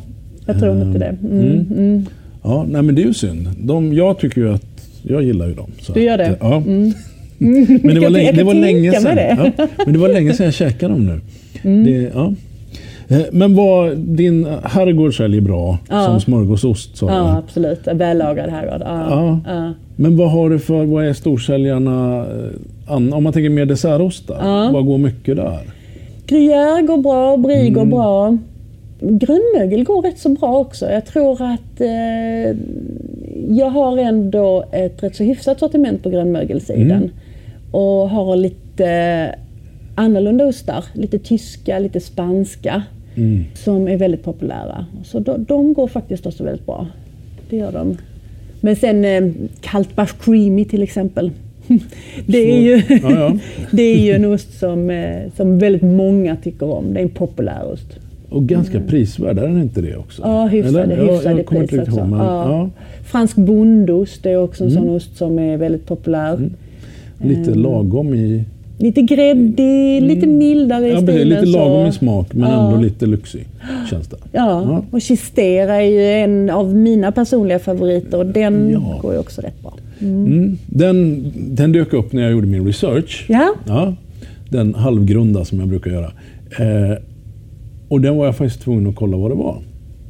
jag tror inte eh, det. Mm. Mm. Mm. Ja, nej men det är ju synd. De, jag tycker ju att, jag gillar ju dem. Så du gör det? Att, ja. Mm. Mm. Men det var länge, det var länge sedan. Det. Ja. Men det var länge sedan jag käkade dem nu. Mm. Det, ja. Men vad din herrgård säljer bra ja. som smörgåsost sa Ja, du. absolut. Vällagad herrgård. Ja. Ja. Ja. Men vad har du för vad är storsäljarna om man tänker mer dessertostar? Ja. Vad går mycket där? Gruyère går bra, Brie mm. går bra. Grönmögel går rätt så bra också. Jag tror att eh, jag har ändå ett rätt så hyfsat sortiment på grönmögelsidan. Mm. Och har lite annorlunda ostar, lite tyska, lite spanska mm. som är väldigt populära. Så de, de går faktiskt också väldigt bra. Det gör de. Men sen eh, Kaltbach Creamy till exempel. Det är, ju, ja, ja. det är ju en ost som, eh, som väldigt många tycker om. Det är en populär ost. Och ganska mm. prisvärd, är den inte det också? Ja, hyfsade, hyfsade ja, pris också. Ihåg, men, ja. Ja. Fransk bondost, det är också en mm. sån ost som är väldigt populär. Mm. Lite um, lagom i... Lite gräddig, mm. lite mildare ja, i stilen. Lite lagom så. i smak, men ja. ändå lite lyxig, känns det. Ja, ja. Och Chistera är ju en av mina personliga favoriter och den ja. går ju också rätt bra. Mm. Mm. Den, den dök upp när jag gjorde min research. Ja. ja. Den halvgrunda som jag brukar göra. Eh, Och den var jag faktiskt tvungen att kolla vad det var.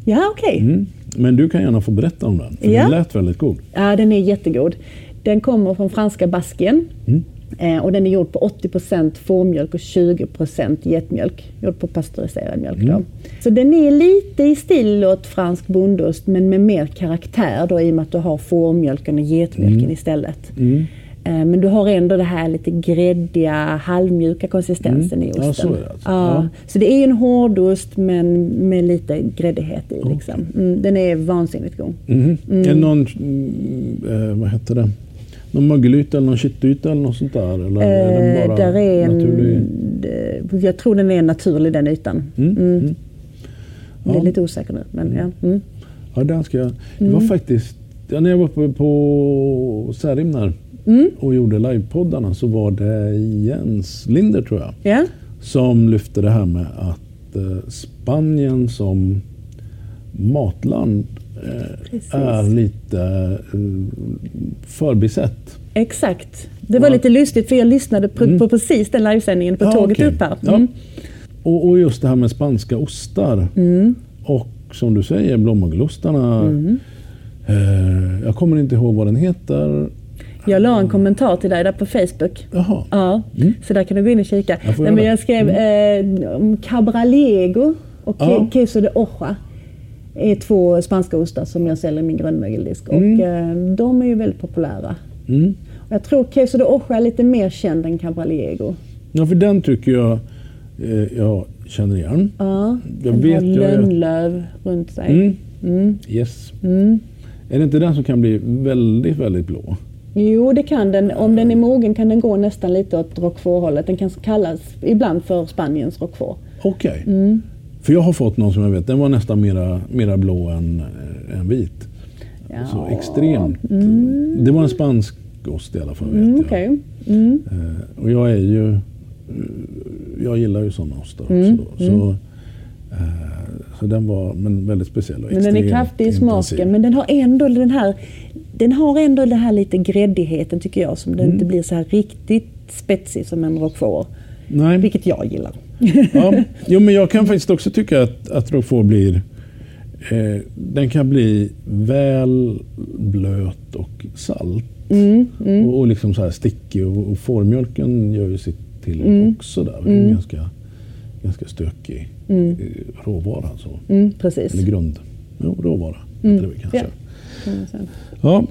Ja, okej. Okay. Mm. Men du kan gärna få berätta om den, för ja. den lät väldigt god. Ja, den är jättegod. Den kommer från franska Baskien. Mm. Och den är gjord på åttio procent fårmjölk och tjugo procent getmjölk. Gjord på pasteuriserad mjölk då. Mm. Så den är lite i stil åt fransk bondost, men med mer karaktär då, i och med att du har fårmjölken och getmjölken mm. istället. Mm. Men du har ändå det här lite gräddiga, halvmjuka konsistensen mm. i osten. Ja, så, är det alltså. ja. Ja. så det är en hårdost, men med lite gräddighet i. Okay. Liksom. Mm. Den är vansinnigt god. Mm. Mm. Är det någon, eh, vad heter det? Någon mögelyta eller någon kittyta eller något sånt där? Eller eh, är den bara där är en, jag tror den är naturlig, den ytan. Mm. Mm. Mm. Ja. Det är lite osäker nu. Men, mm. ja. Mm. ja, den ska jag. Det var mm. faktiskt, ja, när jag var uppe på Särimner mm. och gjorde livepoddarna, så var det Jens Linder, tror jag, yeah. som lyfte det här med att eh, Spanien som matland Precis. Är lite förbisett. Exakt. Det var ja. lite lustigt, för jag lyssnade på, mm. på precis den livesändningen på ah, tåget okay. upp här. Mm. Ja. Och, och just det här med spanska ostar. Mm. Och som du säger, blåmögelostarna. Mm. Eh, jag kommer inte ihåg vad den heter. Jag la en kommentar till dig där på Facebook. Jaha. Ja. Mm. Så där kan du gå in och kika. Jag, Nej, men jag skrev mm. eh, Cabralego och ja. Queso de Oveja. Är två spanska ostar som jag säljer i min grönmögeldisk. Mm. Och eh, de är ju väldigt populära. Mm. Och jag tror Queso de Oveja är lite mer känd än Cabraliego. Ja, för den tycker jag eh, jag känner igen. Ja, jag den vet har lönnlöv jag... runt sig. Mm. Mm. Yes. Mm. Är det inte den som kan bli väldigt, väldigt blå? Jo, det kan den. Om den är mogen kan den gå nästan lite åt roquefort-hållet. Den kan kallas ibland för Spaniens roquefort. Okej. Okay. Mm. För jag har fått någon som jag vet, den var nästan mera, mera blå än, än vit. Ja. Så extremt. Mm. Det var en spansk ost i alla fall, vet mm, jag. Okay. Mm. Eh, och jag är ju, jag gillar ju sådana ostar mm. också då. Mm. Så, eh, så den var men väldigt speciell och extremt. Men den är kraftig i smaken, men den har ändå den här, den har ändå den här lite gräddigheten, tycker jag, som mm. den inte blir så här riktigt spetsig som en roquefort. Nej. Vilket jag gillar. Ja. Jo, men jag kan faktiskt också tycka att, att roquefort blir eh, den kan bli väl blöt och salt mm, mm. Och, och liksom så här stickig, och, och fårmjölken gör ju sitt till mm. också där. Det är mm. ganska, ganska stökig mm. råvara så. Mm, precis. Eller grund. Jo, råvara. Mm. Eller kanske. Yeah. Ja.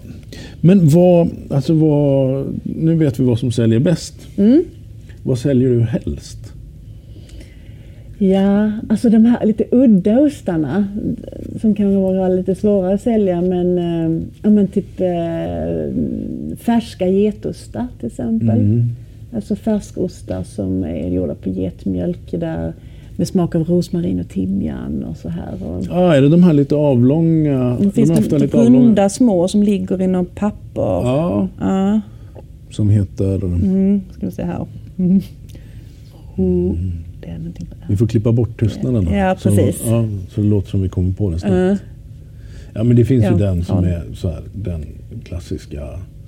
Men vad, alltså vad, nu vet vi vad som säljer bäst. Mm. Vad säljer du helst? Ja, alltså de här lite udda ostarna som kan vara lite svårare att sälja, men, ja, men typ eh, färska getostar till exempel. Mm. Alltså färskostar som är gjorda på getmjölk där med smak av rosmarin och timjan och så här. Ja, ah, är det de här lite avlånga? Det finns de, de, de lite runda små som ligger inom papper. Ja, ah. som heter... Mm, ska vi se här. Mm. Mm. Det är någonting på det. Vi får klippa bort tystnaden. Ja, precis. Så, ja, så det låter som vi kommer på den snart. Uh. Ja, men det finns ja. ju den som ja. är så här, den klassiska...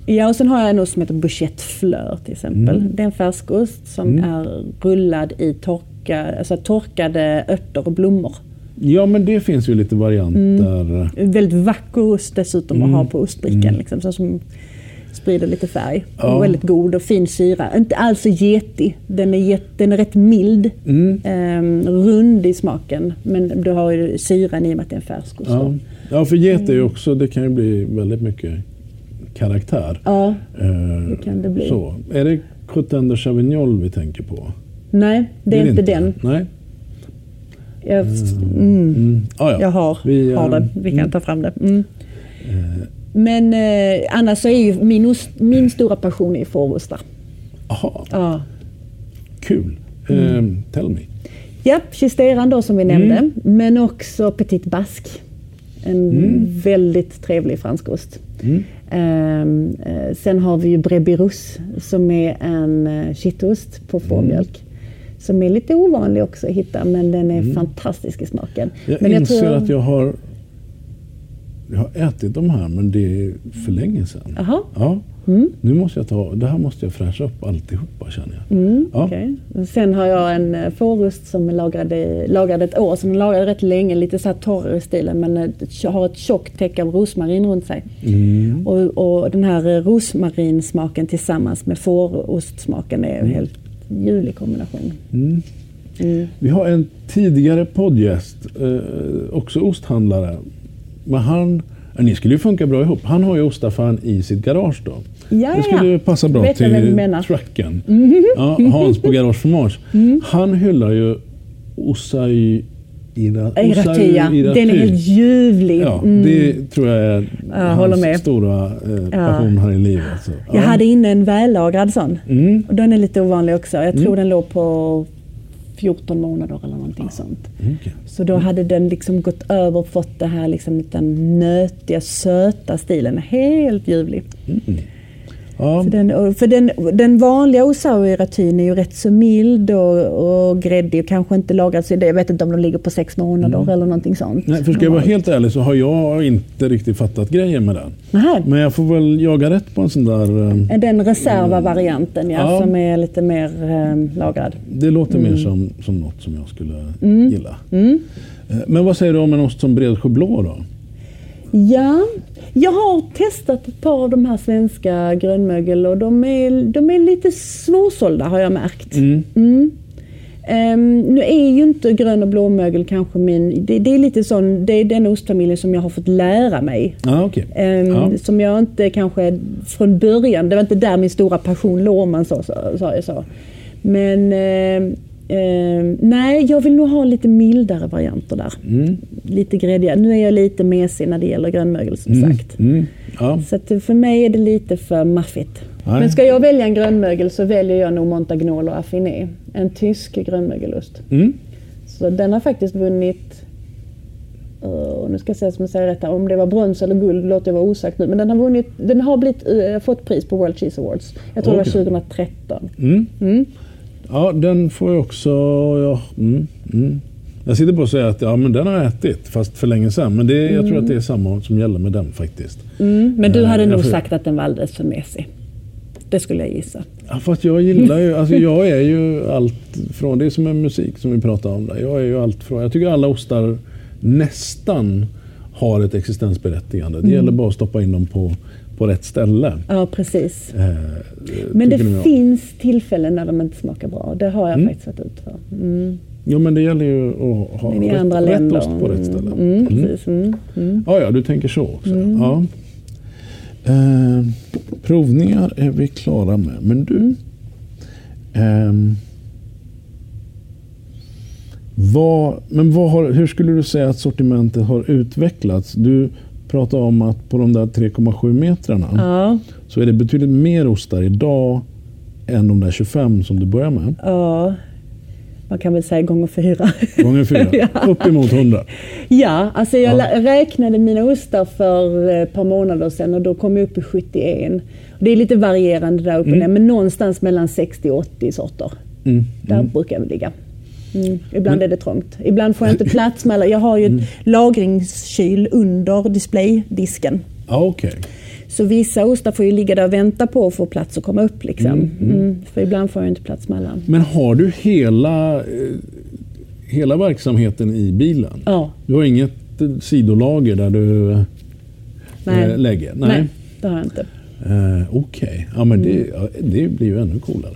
Ja, och sen har jag något som heter Bouchette Fleur till exempel. Mm. Det är en färskost som mm. är rullad i torka, alltså torkade örter och blommor. Ja, men det finns ju lite varianter. Mm. Väldigt vacker ost dessutom mm. att ha på ostbrickan. Mm. Liksom, så som... sprider lite färg. Ja. Väldigt god och fin syra. Inte alls så getig. Den är, get, den är rätt mild. Mm. Um, rund i smaken. Men du har ju syran i och med att det är en färsk ost. Ja. ja, för get är ju också, det kan ju bli väldigt mycket karaktär. Ja, uh, det kan det bli. Så. Är det Côte de Chavignol vi tänker på? Nej, det är, det är inte den. Nej. Jag, mm. Mm. Ah, ja. Jag har, vi, har den. Vi kan mm. ta fram det. Mm. Uh. Men eh, annars så är ju min, ost, min stora passion är fårostar. Jaha, ja. Kul. Mm. Eh, tell me. Japp, chisteran då som vi mm. nämnde. Men också petit basque. En mm. väldigt trevlig fransk ost. Mm. Eh, sen har vi ju brebirus som är en kittost på fårmjölk. Mm. Som är lite ovanlig också att hitta, men den är mm. fantastisk i smaken. Jag men inser jag tror... att jag har... Jag har ätit de här, men det är för länge sedan. Aha. Ja. Mm. Nu måste jag ta, det här måste jag fräscha upp alltihopa, känner jag. Mm, ja. Okej. Okay. Sen har jag en fårrust som lagade, lagade ett år, som lagade rätt länge, lite så här torrare i stilen, men har ett tjockt täcke av rosmarin runt sig. Mm. Och, och den här rosmarinsmaken tillsammans med fårostsmaken är en mm. helt ljuvlig kombination. Mm. Mm. Vi har en tidigare poddgäst, eh, också osthandlare, men han... Ni skulle ju funka bra ihop. Han har ju ostaffären i sitt garage då. Jaja. Det skulle ju passa bra till trucken. Mm. Ja, Hans på Garage för Mars. Mm. Han hyllar ju Ossau Iraty. Den är helt ljuvlig. Ja, mm. Det tror jag är jag hans stora eh, passion ja. Här i livet. Alltså. Ja. Jag hade inne en vällagrad sån. Mm. Och den är lite ovanlig också. Jag tror mm. den låg på fjorton månader eller någonting ah, sånt. Okay. Så då hade den liksom gått över och fått det här liksom lite nötiga, söta stilen. Helt ljuvlig. Mm. Ja. Så den, för den, den vanliga Ossau Iraty är ju rätt så mild och, och gräddig och kanske inte lagad så det. Jag vet inte om de ligger på sex månader mm. eller någonting sånt. Nej, för ska jag vara helt ärlig så har jag inte riktigt fattat grejer med den. Aha. Men jag får väl jaga rätt på en sån där... Den reserva-varianten ja, ja. Som är lite mer äh, lagrad. Det låter mm. mer som, som något som jag skulle mm. gilla. Mm. Men vad säger du om en ost som Bredsjö Blå då? Ja, jag har testat ett par av de här svenska grönmögel och de är, de är lite svårsålda har jag märkt. Mm. Mm. Um, nu är ju inte grön- och blåmögel kanske min... Det, det är lite sån, det är den ostfamiljen som jag har fått lära mig. Ah, okay. um, ah. Som jag inte kanske från början... Det var inte där min stora passion låg man sa, sa jag så. Men... Um, Uh, nej, jag vill nog ha lite mildare varianter där. Mm. Lite gräddiga. Nu är jag lite mesig när det gäller grönmögel som mm. sagt. Mm. Ja. Så att för mig är det lite för maffigt. Nej. Men ska jag välja en grönmögel så väljer jag nog Montagnolo Affiné. En tysk grönmögelost. Mm. Så den har faktiskt vunnit... Och nu ska jag säga som jag säger rätt här, om det var brons eller guld låter jag vara osagt nu. Men den har, vunnit, den har blivit, uh, fått pris på World Cheese Awards. Jag tror okay. det var tjugo tretton. Mm. Mm. Ja, den får jag också... Ja, mm, mm. Jag sitter på att säga att ja, men den har jag ätit, fast för länge sedan. Men det, jag mm. tror att det är samma som gäller med den faktiskt. Mm, men du hade äh, nog får... sagt att den var alldeles för mässig. Det skulle jag gissa. Ja, fast jag gillar ju... Alltså jag är ju allt från... Det är som en musik som vi pratar om där. Jag är ju allt från... Jag tycker alla ostar nästan har ett existensberättigande. Det mm. gäller bara att stoppa in dem på... på rätt ställe. Ja, precis. Eh, men det finns tillfällen när de inte smakar bra. Det har jag mm. faktiskt varit ut för. Mm. Jo, men det gäller ju att ha rätt, andra rätt ost på rätt ställe. Mm. Mm. Precis. Mm. Mm. Ja, ja, du tänker så också. Mm. Ja. Eh, provningar är vi klara med. Men du... Eh, vad, men vad har, hur skulle du säga att sortimentet har utvecklats? Du... prata om att på de där tre komma sju metrarna ja. Så är det betydligt mer ostar idag än de där tjugofem som du börjar med. Ja, man kan väl säga gånger fyra. Gånger fyra, ja. Upp emot hundra. Ja, alltså jag ja. räknade mina ostar för ett par månader sedan och då kom jag upp i sjuttioen. Det är lite varierande där uppe mm. där, men någonstans mellan sextio och åttio sorter. Mm. Där mm. brukar vi ligga. Mm. Ibland men, är det trångt. Ibland får jag inte plats med alla. Jag har ju mm. ett lagringskyl under displaydisken. Ah, okay. Så vissa ostar får ju ligga där och vänta på att få plats och komma upp. Liksom. Mm, mm. Mm, för ibland får jag inte plats med alla. Men har du hela, eh, hela verksamheten i bilen? Ja. Du har inget sidolager där du eh, lägger? Nej. Nej, det har jag inte. Eh, Okej, okay. Ja, men det, det blir ju ännu coolare.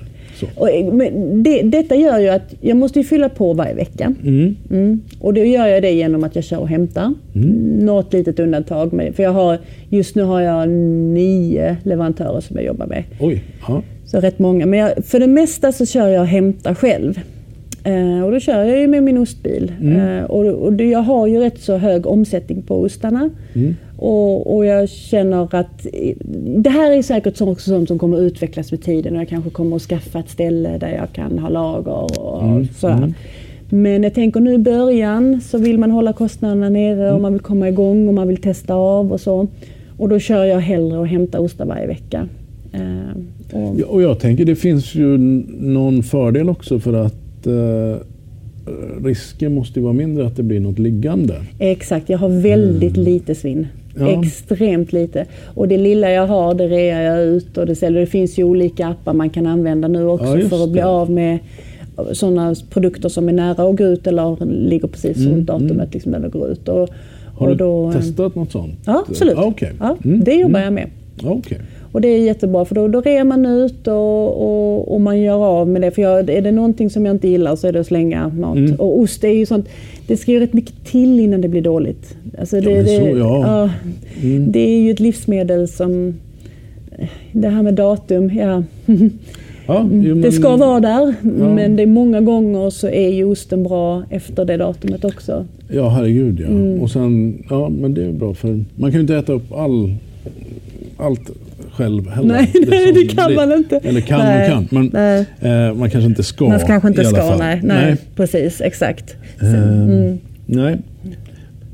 Och, men det, detta gör ju att jag måste ju fylla på varje vecka. Mm. Mm. Och då gör jag det genom att jag kör och hämtar. Mm. Något litet undantag. Med, för jag har, just nu har jag nio leverantörer som jag jobbar med. Oj, ja. Så rätt många. Men jag, för det mesta så kör jag och hämtar själv. Eh, och då kör jag ju med min ostbil. Mm. Eh, och och det, jag har ju rätt så hög omsättning på ostarna. Mm. Och, och jag känner att det här är säkert sånt som, som kommer att utvecklas med tiden och jag kanske kommer att skaffa ett ställe där jag kan ha lager och mm. sådär. Mm. Men jag tänker nu i början så vill man hålla kostnaderna nere mm. och man vill komma igång och man vill testa av och så. Och då kör jag hellre och hämtar ostar varje vecka. Eh, och... Ja, och jag tänker det finns ju någon fördel också för att... Eh... risken måste ju vara mindre att det blir något liggande. Exakt, jag har väldigt mm. lite svinn. Ja. Extremt lite. Och det lilla jag har, det rear jag ut och det säljer. Det finns ju olika appar man kan använda nu också ja, för att bli det. Av med sådana produkter som är nära att gå ut eller ligger precis mm, runt datumet mm. liksom, eller går ut. Och, har och då, du testat något sånt? Ja, absolut. Ah, okay. ja, det jobbar mm. jag med. Ah, okay. Och det är jättebra för då, då rear man ut och, och, och man gör av med det. För jag, är det någonting som jag inte gillar så är det att slänga mat. Mm. Och ost är ju sånt, det ska ju rätt mycket till innan det blir dåligt. Alltså det, ja, det, så, ja. Ja, mm. det är ju ett livsmedel som, det här med datum, ja. Ja, ju, men, det ska vara där, ja. Men det är många gånger så är ju osten bra efter det datumet också. Ja, herregud ja. Mm. Och sen, ja men det är bra för man kan ju inte äta upp all, allt. Själv heller. Nej, det, nej, det kan det, man inte. Eller kan nej, och kan, men eh, man kanske inte ska. Man kanske inte ska, nej, nej, nej. Precis, exakt. Eh, mm. Nej.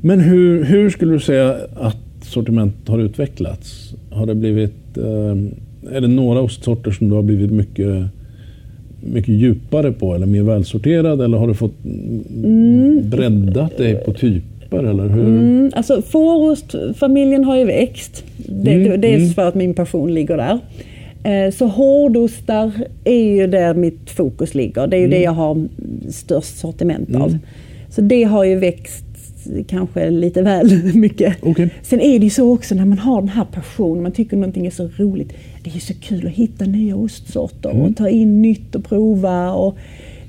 Men hur, hur skulle du säga att sortimentet har utvecklats? Har det blivit, eh, är det några ostsorter som du har blivit mycket, mycket djupare på eller mer välsorterad? Eller har du fått mm. breddat dig på typ? Eller hur? Mm, alltså fårostfamiljen har ju växt. Det, mm, dels mm. för att min passion ligger där. Eh, så hårdostar är ju där mitt fokus ligger. Det är ju mm. det jag har störst sortiment mm. av. Så det har ju växt kanske lite väl mycket. Okay. Sen är det ju så också när man har den här passionen, man tycker någonting är så roligt. Det är ju så kul att hitta nya ostsorter mm. och ta in nytt och prova och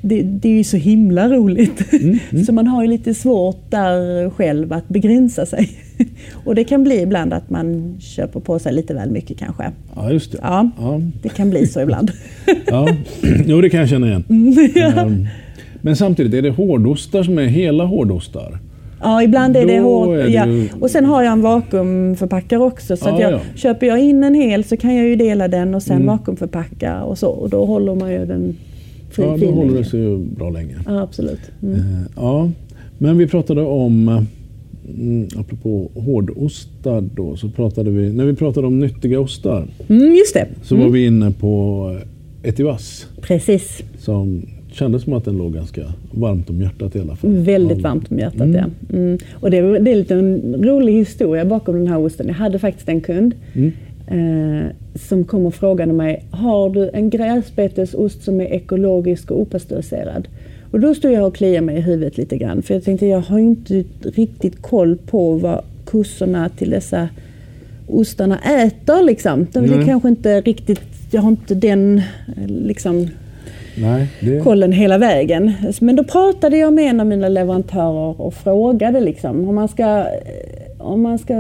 Det, det är ju så himla roligt. Mm, mm. Så man har ju lite svårt där själv att begränsa sig. Och det kan bli ibland att man köper på sig lite väl mycket kanske. Ja, just det. Ja, ja. Det kan bli så ibland. Ja, jo, det kan jag känna igen. Mm, ja. Men samtidigt är det hårdostar som är hela hårdostar. Ja, ibland är det hårt. Är det... Ja. Och sen har jag en vakuumförpackare också. Så ah, att jag, ja. Köper jag in en hel så kan jag ju dela den och sen mm. vakuumförpacka och så. Och då håller man ju den... Ja, då håller det sig ju bra länge. Ja, absolut. Mm. Ja, men vi pratade om, apropå hårdostar då, så pratade vi, när vi pratade om nyttiga ostar. Mm, just det. Så mm. var vi inne på Étivas. Precis. Som kändes som att den låg ganska varmt om hjärtat i alla fall. Väldigt varmt om hjärtat, mm. ja. Mm. Och det, det är lite en rolig historia bakom den här osten. Jag hade faktiskt en kund. Mm. Eh, som kom och frågade mig, har du en gräsbetesost som är ekologisk och opastöriserad? Och då stod jag och kliade mig i huvudet lite grann. För jag tänkte, jag har inte riktigt koll på vad kurserna till dessa ostarna äter. Liksom. De vill kanske inte riktigt, jag har inte den liksom, nej, det... kollen hela vägen. Men då pratade jag med en av mina leverantörer och frågade liksom, om man ska... Om man, ska,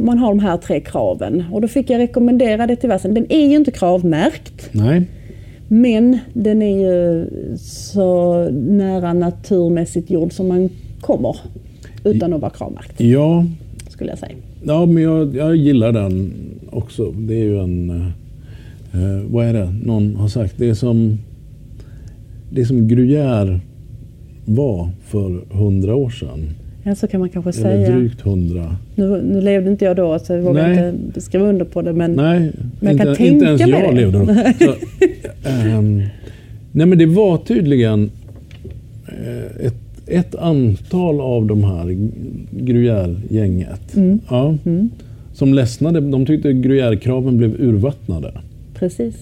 man har de här tre kraven. Och då fick jag rekommendera det till vassen. Den är ju inte kravmärkt. Nej. Men den är ju så nära naturmässigt jord som man kommer. Utan att vara kravmärkt. Ja. Skulle jag säga. Ja, men jag, jag gillar den också. Det är ju en... Eh, vad är det? Någon har sagt. Det är som, det är som Gruyère var för hundra år sedan. Ja, så kan man kanske säga. Drygt hundra. Nu, nu levde inte jag då, så jag vågar inte skriva under på det. Men nej, man inte, kan tänka inte ens jag det. Levde då. Så, ähm, nej, men det var tydligen ett, ett antal av de här Gruyère-gänget. Mm. Ja, mm. Som ledsnade. De tyckte Gruyère-kraven blev urvattnade. Precis.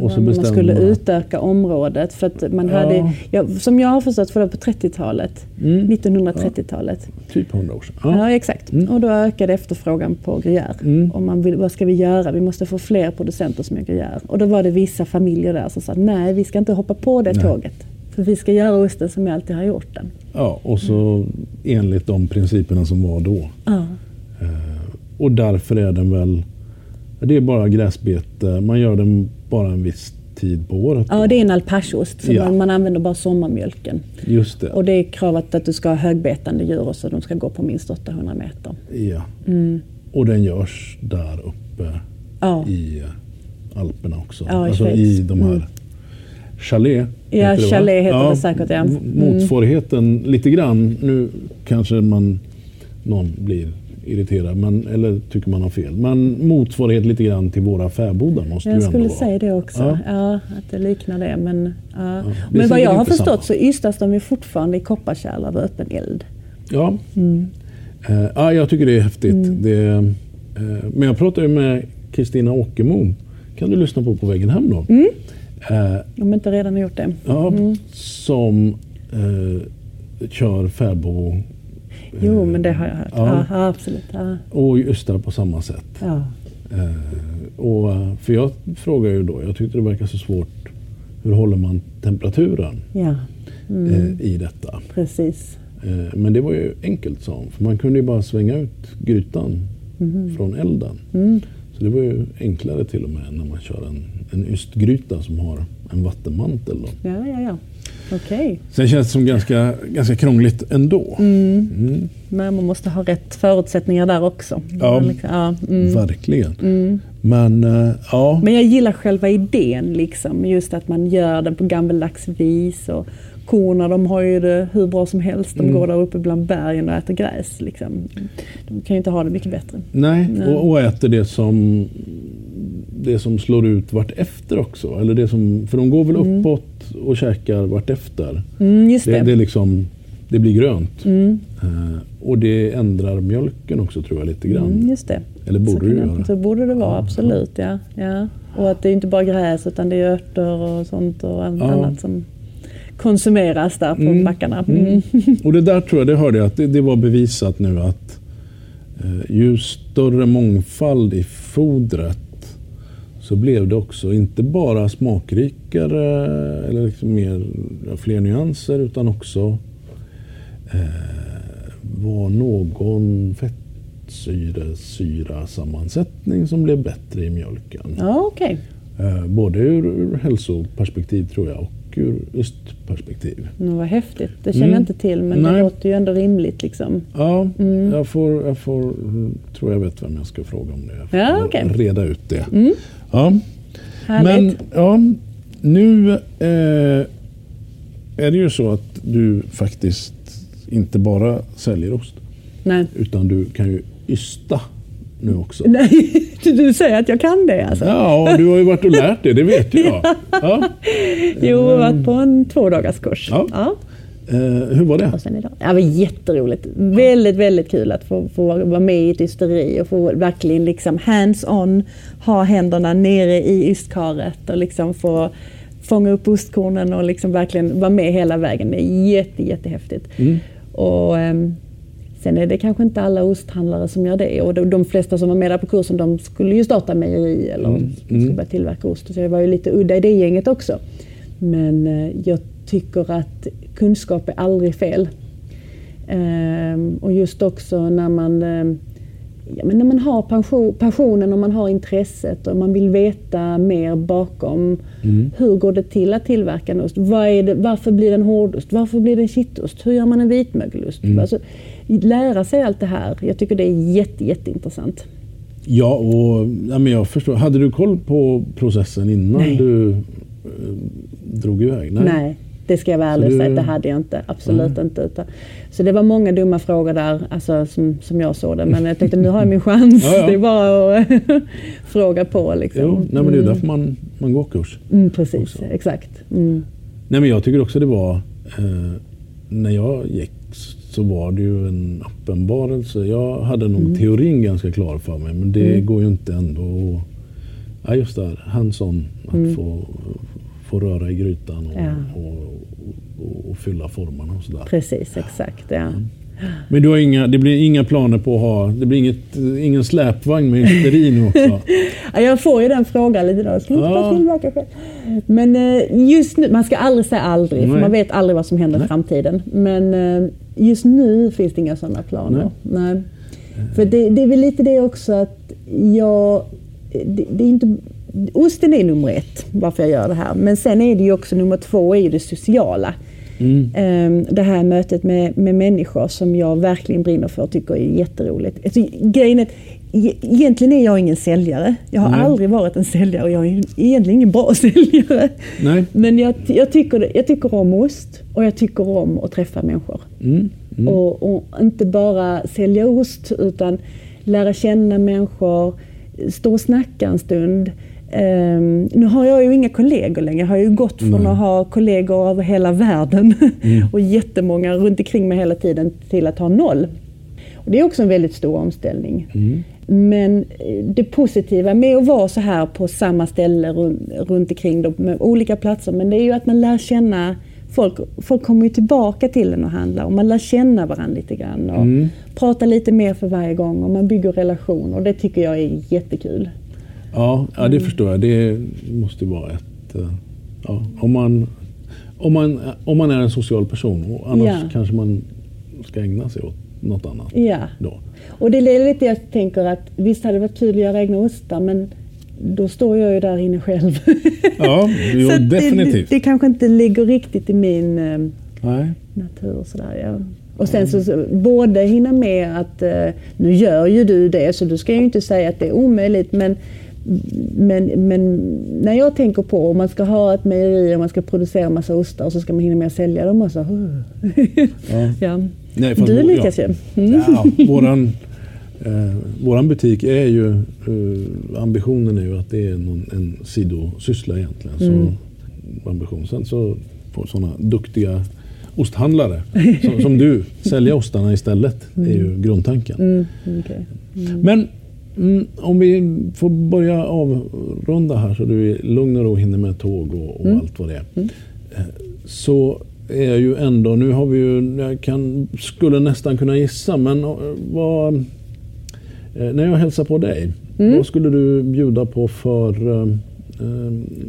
Och så man skulle utöka området för att man ja. hade, ja, som jag har förstått för det på trettiotalet, mm. nittonhundratrettiotalet. Ja. Typ hundra år sedan. Ja, ja exakt. Mm. Och då ökade efterfrågan på Gruyère. Mm. Och man vill, vad ska vi göra? Vi måste få fler producenter som gör Gruyère. Och då var det vissa familjer där som sa, nej vi ska inte hoppa på det nej. tåget. För vi ska göra osten som jag alltid har gjort den. Ja, och så mm. enligt de principerna som var då. Ja. Och därför är den väl, det är bara gräsbete, man gör den bara en viss tid på året. Ja, det är en alpaciost. Så ja. man, man använder bara sommarmjölken. Just det. Och det är kravet att du ska ha högbetande djur och så de ska gå på minst åttahundra meter. Ja. Mm. Och den görs där uppe ja. i Alperna också. Ja, i alltså Schweiz. I de här mm. chalet. Ja, heter chalet heter ja, det säkert. Ja. Mm. Motsvarigheten lite grann. Nu kanske man någon blir irriterad, men, eller tycker man har fel. Men motsvarighet lite grann till våra färbodar måste ju ändå vara. Jag skulle säga det också. Ja. Ja, att det liknar det. Men, ja. Ja, det men vad jag har förstått samma. Så ystas de ju fortfarande i kopparkärl av öppen eld. Ja. Mm. Eh, ja, jag tycker det är häftigt. Mm. Det, eh, men jag pratade ju med Kristina Åkermo. Kan du lyssna på på vägen hem då? Mm. Eh, de har inte redan gjort det. Ja, mm. Som eh, kör Färbo. Eh, jo, men det har jag hört. Ja, ja absolut. Ja. Och Östra på samma sätt. Ja. Eh, och, för jag frågar ju då, jag tyckte det verkar så svårt. Hur håller man temperaturen ja. mm. eh, i detta? Precis. Eh, men det var ju enkelt så. För man kunde ju bara svänga ut grytan mm. från elden. Mm. Så det var ju enklare till och med när man kör en, en ystgryta som har en vattenmantel. Då. Ja, ja, ja. Okej. Okay. Sen känns det som ganska, ganska krångligt ändå. Mm. Mm. Men man måste ha rätt förutsättningar där också. Ja, liksom, ja mm. verkligen. Mm. Men, äh, ja. Men jag gillar själva idén, liksom. Just att man gör den på gammeldags vis. Och korna, de har ju det hur bra som helst. De mm. går där uppe bland bergen och äter gräs. Liksom. De kan ju inte ha det mycket bättre. Nej, Nej. Och, och äter det som, det som slår ut vart efter också. Eller det som, för de går väl mm. uppåt och käkar vart efter. Mm, just det. Det, det, liksom, det blir grönt. Mm. Uh, och det ändrar mjölken också, tror jag, lite grann. Mm, just det. Eller borde så, det jag, så borde det vara, ja, absolut. Ja. Ja. Och att det är inte bara gräs utan det är örter och sånt och annat ja. som konsumeras där på mm. backarna. Mm. Mm. Och det där tror jag, det hörde jag, att det, det var bevisat nu att eh, ju större mångfald i fodret så blev det också inte bara smakrikare eller liksom mer, fler nyanser utan också eh, var någon fett syre, syra sammansättning som blev bättre i mjölken. Ja, okej. Okay. Både ur, ur hälsoperspektiv tror jag och ur östperspektiv. Mm, vad häftigt. Det känner mm. jag inte till men Nej. det låter ju ändå rimligt liksom. Ja, mm. jag, får, jag får, tror jag vet vem jag ska fråga om det. Jag får ja, okay. reda ut det. Mm. Ja. Härligt. Men ja, nu eh, är det ju så att du faktiskt inte bara säljer ost. Nej. Utan du kan ju ysta nu också. Nej, du säger att jag kan det alltså. Ja, du har ju varit och lärt dig, det vet jag. Ja. Jo, jag har varit på en tvådagarskurs. Ja. Ja. Hur var det? Och sen idag. Det var jätteroligt. Ja. Väldigt, väldigt kul att få, få vara med i ett ysteri och få verkligen liksom hands-on, ha händerna nere i ystkaret och liksom få fånga upp ostkornen och liksom verkligen vara med hela vägen. Det är jätte, jättehäftigt. Mm. Och sen är det kanske inte alla osthandlare som gör det. Och de, de flesta som var med där på kursen, de skulle ju starta mejeri eller mm. skulle börja tillverka ost. Så jag var ju lite udda i det gänget också. Men jag tycker att kunskap är aldrig fel. Ehm, och just också när man, ja, men när man har passion, passionen och man har intresset och man vill veta mer bakom. Mm. Hur går det till att tillverka en ost? Vad är det, varför blir den hårdost? Varför blir den kittost? Hur gör man en vitmögelost? Mm. Alltså, lära sig allt det här. Jag tycker det är jätte, jätteintressant. Ja, och ja, men jag förstår. Hade du koll på processen innan Nej. du eh, drog iväg? Nej. Nej, det ska jag väl säga. Du... Det hade jag inte. Absolut Nej. inte. Utan. Så det var många dumma frågor där alltså, som, som jag såg det. Men jag tänkte, nu har jag min chans. Ja, ja. Det är bara att fråga på. Liksom. Jo, nej, men det är därför man, man går kurs. Mm, precis, också. Exakt. Mm. Nej, men jag tycker också det var, eh, när jag gick så var det ju en uppenbarelse. Jag hade nog mm. teorin ganska klar för mig, men det mm. går ju inte ändå. Ja, just där, hands-on, att mm. få, få röra i grytan och, ja. och, och, och fylla formarna och sådär. Precis, exakt. Ja. Ja. Men du har inga, det blir inga planer på att ha, det blir inget, ingen släpvagn med hysterin också? Ja, jag får ju den frågan lite idag. Ska inte bara tillverka själv? Men just nu, man ska aldrig säga aldrig, Nej. för man vet aldrig vad som händer Nej. i framtiden. Men just nu finns det inga sådana planer. Nej. Nej. För det, det är väl lite det också att jag, det, det är inte... Osten är nummer ett, varför jag gör det här. Men sen är det ju också nummer två, är ju det sociala. Mm. Det här mötet med, med människor som jag verkligen brinner för och tycker är jätteroligt. Alltså, grejen är, egentligen är jag ingen säljare. Jag har Nej. aldrig varit en säljare och jag är egentligen ingen bra säljare. Nej. Men jag, jag, tycker, jag tycker om ost och jag tycker om att träffa människor. Mm. Mm. Och, och inte bara sälja ost utan lära känna människor, stå och snacka en stund. Um, nu har jag ju inga kollegor längre. Jag har ju gått från Nej. att ha kollegor över hela världen mm. och jättemånga runt omkring mig hela tiden till att ha noll. Det är också en väldigt stor omställning. Mm. Men det positiva med att vara så här på samma ställe runt omkring då, med olika platser, men det är ju att man lär känna folk. Folk kommer ju tillbaka till den och handlar, och man lär känna varandra lite grann och mm. pratar lite mer för varje gång, och man bygger relationer, och det tycker jag är jättekul. Ja, ja, det förstår jag. Det måste vara ett... Ja, om, man, om, man, om man är en social person, och annars ja. kanske man ska ägna sig åt något annat. Ja, då. Och det är lite jag tänker att visst hade det varit kul att göra egna ostar, men då står jag ju där inne själv. Ja, jo, så definitivt. Det, det kanske inte ligger riktigt i min Nej. natur. Sådär, ja. Och sen så både hinna med att nu gör ju du det, så du ska ju inte säga att det är omöjligt, men Men, men när jag tänker på om man ska ha ett mejeri och man ska producera massa ostar, och så ska man hinna med att sälja dem och så. Ja. Ja. Nej, fast, du lyckas ja. ju. Mm. Ja, våran, eh, våran butik är ju, eh, ambitionen är ju att det är någon, en sidosyssla egentligen. Mm. Så, ambition. Sen så får sådana duktiga osthandlare som, som du sälja ostarna istället, mm. är ju grundtanken. Mm. Okay. Mm. Men om vi får börja avrunda här så du är lugn och ro, hinner med tåg och, och mm. allt vad det är. Mm. Så är ju ändå, nu har vi ju, jag kan, skulle nästan kunna gissa, men vad, när jag hälsar på dig, mm. vad skulle du bjuda på för,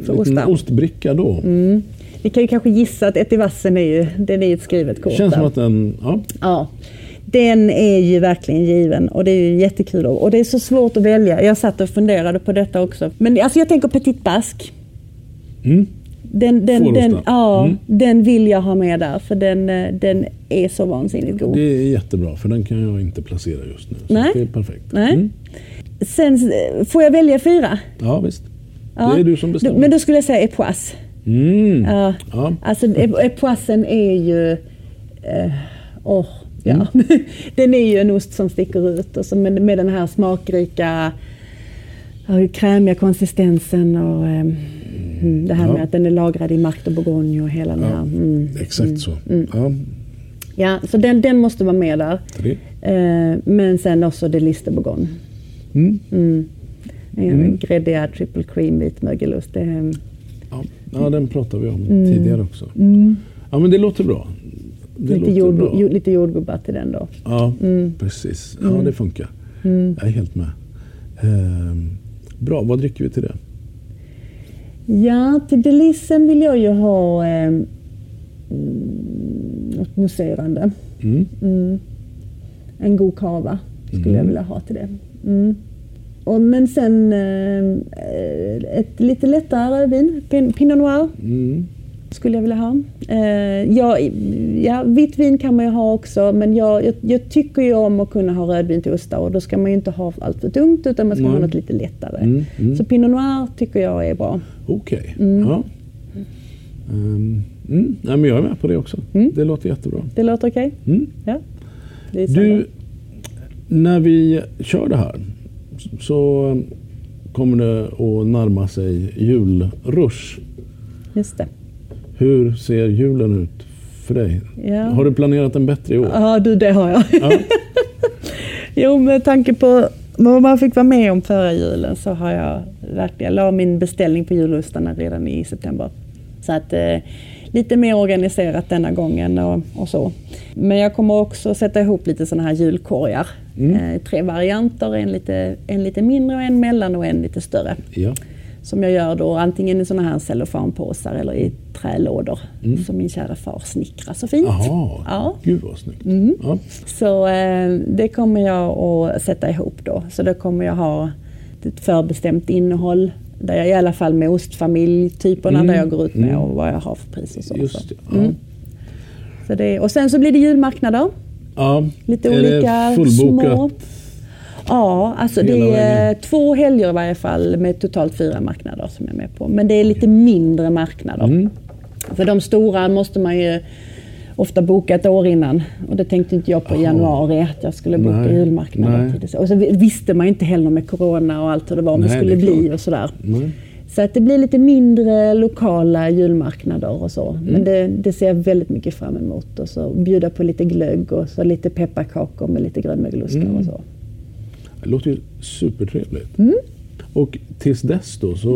för eh, ostbricka då? Mm. Vi kan ju kanske gissa att Étivasen är ju, den är ju ett skrivet kort. Känns som att den, ja. Ja. Den är ju verkligen given, och det är ju jättekul, och det är så svårt att välja. Jag satt och funderade på detta också. Men alltså jag tänker Petit Basque. Mm. Den, den, den, ja, mm. den vill jag ha med där, för den, den är så vansinnigt god. Det är jättebra, för den kan jag inte placera just nu. Så Nej. det är perfekt. Nej. Mm. Sen får jag välja fyra? Ja visst, ja. det är du som bestämmer. Men då skulle jag säga Époisse. Mm. Ja. Ja. Alltså Époisen är ju... Åh... Uh, oh. Ja. Mm. Den är ju en ost som sticker ut, och så med, med den här smakrika och krämiga konsistensen, och um, mm. det här ja. med att den är lagrad i Markt och Bourgogne och hela ja. den här. Mm. Exakt mm. så. Mm. Ja. ja, så den, den måste vara med där. Tre. Eh, men sen också det Liste Bourgogne. Mm. Mm. En mm. gräddigad triple cream vit mögelost. Det, ja. ja, den pratade vi om mm. tidigare också. Mm. Ja, men det låter bra. Det lite, jord, lite jordgubbar till den då. Ja, mm. precis. Ja, mm. det funkar. Mm. Jag är helt med. Ehm, bra, vad dricker vi till det? Ja, till delissen vill jag ju ha eh, något mousserande. Mm. Mm. En god kava skulle mm. jag vilja ha till det. Mm. Och, men sen eh, ett lite lättare vin, Pin, Pinot Noir. Mm. Skulle jag vilja ha. Eh, ja, ja, vitt vin kan man ju ha också, men jag, jag, jag tycker ju om att kunna ha rödvin till ostar, och då ska man ju inte ha allt för tungt, utan man ska mm. ha något lite lättare. Mm, mm. Så Pinot Noir tycker jag är bra. Okej, okay. mm. ja. Um, mm. ja, men jag är med på det också. Mm. Det låter jättebra. Det låter okej? Okay. Mm. Ja. Det är du, när vi kör det här så kommer det att närma sig julrush. Just det. Hur ser julen ut för dig? Ja. Har du planerat en bättre i år? Ja, du, det har jag. Ja. Jo, med tanke på vad man fick vara med om förra julen så har jag verkligen lagt min beställning på julostarna redan i september. Så att eh, lite mer organiserat denna gången och, och så. Men jag kommer också sätta ihop lite sådana här julkorgar. Mm. Eh, tre varianter, en lite, en lite mindre, och en mellan och en lite större. Ja. Som jag gör då antingen i såna här cellofanpåsar eller i trälådor mm. som min kära far snickrar så fint. Aha, ja. Gud vad snyggt. Mm. Ja. Så eh, det kommer jag att sätta ihop då. Så då kommer jag ha ett förbestämt innehåll där jag i alla fall med ostfamiljtyperna mm. där jag går ut med mm. och vad jag har för pris och så. Just det, ja. mm. så det, och sen så blir det julmarknader. Ja. Lite är olika det små. Ja, alltså det är två helger i varje fall med totalt fyra marknader som jag är med på. Men det är lite mindre marknader. Mm. För de stora måste man ju ofta boka ett år innan. Och det tänkte inte jag på i januari att jag skulle boka Nej. julmarknader. Nej. Och så visste man ju inte heller med corona och allt hur det var om Nej, det skulle det bli och sådär. Nej. Så att det blir lite mindre lokala julmarknader och så. Mm. Men det, det ser jag väldigt mycket fram emot. Och så bjuda på lite glögg och så lite pepparkakor med lite grönmögelostar mm. och så. Det låter ju supertrevligt. Mm. Och tills dess då så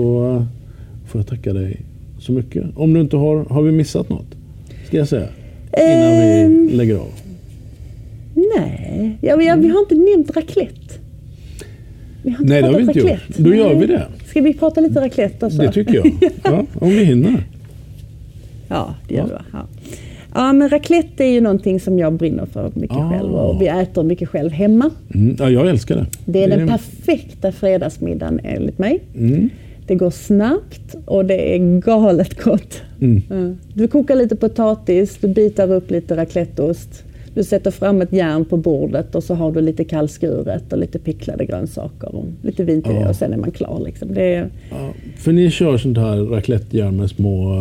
får jag tacka dig så mycket. Om du inte har, har vi missat något? Ska jag säga? Innan ähm, vi lägger av. Nej, ja, vi, ja, vi har inte nämnt raclette. Vi har inte nej, det har vi inte raclette. Gjort. Då nej. Gör vi det. Ska vi prata lite raclette också? Det tycker jag. Ja, om vi hinner. Ja, det gör vi. Ja. Ja, men raclette är ju någonting som jag brinner för mycket ah. själv. Och vi äter mycket själv hemma. Mm. Ja, jag älskar det. Det är det den är... perfekta fredagsmiddagen enligt mig. Mm. Det går snabbt och det är galet gott. Mm. Mm. Du kokar lite potatis, du bitar upp lite racletteost. Du sätter fram ett järn på bordet och så har du lite kallskuret och lite picklade grönsaker och lite vin till ja. det och sen är man klar. Liksom. Det är... ja, för ni kör sånt här raclettejärn med små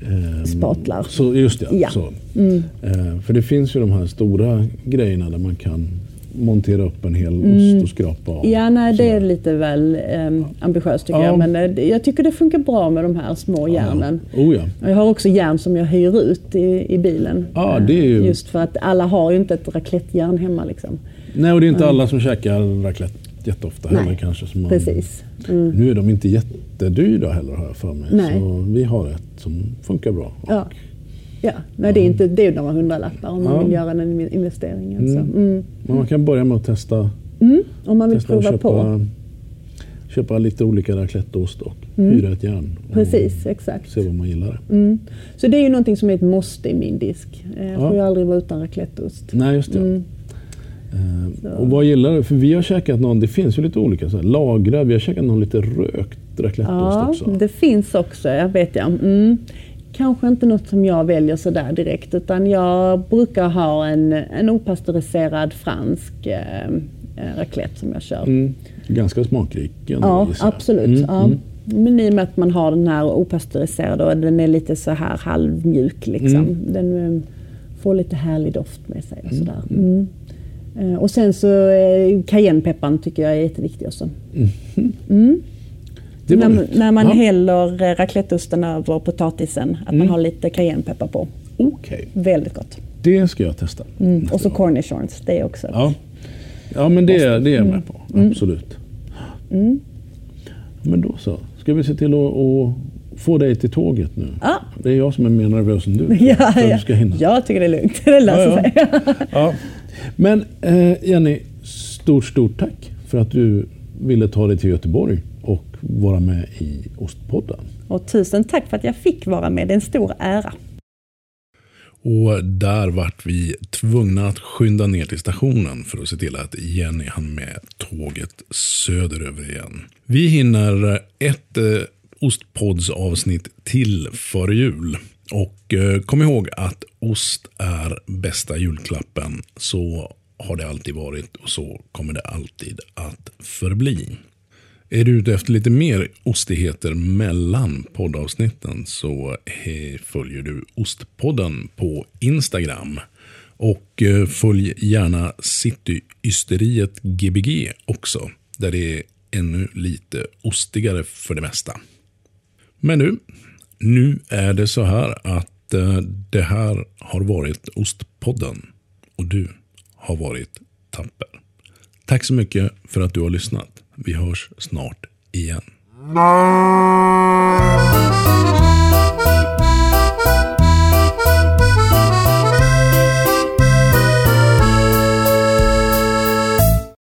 eh, spatlar. Så, just det, ja. Så. Mm. Eh, för det finns ju de här stora grejerna där man kan montera upp en hel mm. ost och skrapa av. Ja, nej, det är lite väl eh, ambitiöst tycker ja. jag. Men eh, jag tycker det funkar bra med de här små järnen. Ja. Oh, ja. Jag har också järn som jag hyr ut i, i bilen. Ja, eh, det är ju... Just för att alla har ju inte ett raclettejärn hemma. Liksom. Nej, och det är inte mm. alla som käkar raclette jätteofta heller nej. kanske. Som man... Precis. Mm. Nu är de inte jättedyra heller har jag för mig. Nej. Så vi har ett som funkar bra. Och... Ja, ja. Nej, det är inte det är några hundralappar om man ja. vill göra den investeringen. Mm. Så. Mm. Men man kan börja med att testa. Mm. Om man vill prova köpa, på. Köpa lite olika racletteost och mm. hyra ett järn. Precis, exakt. Se vad man gillar. Mm. Så det är ju någonting som är ett måste i min disk. Jag ja. får ju aldrig vara utan racletteost. Nej, just det. Mm. Eh, och vad gillar du? För vi har käkat någon, det finns ju lite olika så här, lagrad, vi har käkat någon lite rökt racletteost ja, också. Ja, det finns också, jag vet jag. Mm. Kanske inte något som jag väljer så där direkt, utan jag brukar ha en, en opastöriserad fransk eh, raclette som jag kör. Mm. Ganska smakrik. Ja, absolut. Mm, ja. Mm. Men i och med att man har den här opastöriserade och den är lite så här halvmjuk liksom. Mm. Den får lite härlig doft med sig och sådär. Mm. Mm. Och sen så eh, cayennepepparn tycker jag är jätteviktig också. Mm. Mm. När, när man ja. häller racletteosten över potatisen, att mm. man har lite cayennepeppar på. Okej. Väldigt gott. Det ska jag testa. Mm. Och så cornichons, det är också. Ja, ja men det, det är jag med på. Mm. Absolut. Mm. Men då så. Ska vi se till att, att få dig till tåget nu? Ja. Det är jag som är mer nervös än du. Ja, ja. Du ska hinna. Jag tycker det är lugnt. Det löser ja, ja. sig. Ja. Men Jenny, stort, stort tack för att du ville ta dig till Göteborg och vara med i Ostpodden. Och tusen tack för att jag fick vara med. Det är en stor ära. Och där vart vi tvungna att skynda ner till stationen för att se till att Jenny hann med tåget söderöver igen. Vi hinner ett Ostpods-avsnitt till före jul. Och kom ihåg att ost är bästa julklappen. Så har det alltid varit och så kommer det alltid att förbli. Är du ute efter lite mer ostigheter mellan poddavsnitten så följer du Ostpodden på Instagram. Och följ gärna Cityysteriet G B G också, där det är ännu lite ostigare för det mesta. Men nu, nu är det så här att det här har varit Ostpodden och du har varit tapper. Tack så mycket för att du har lyssnat. Vi hörs snart igen.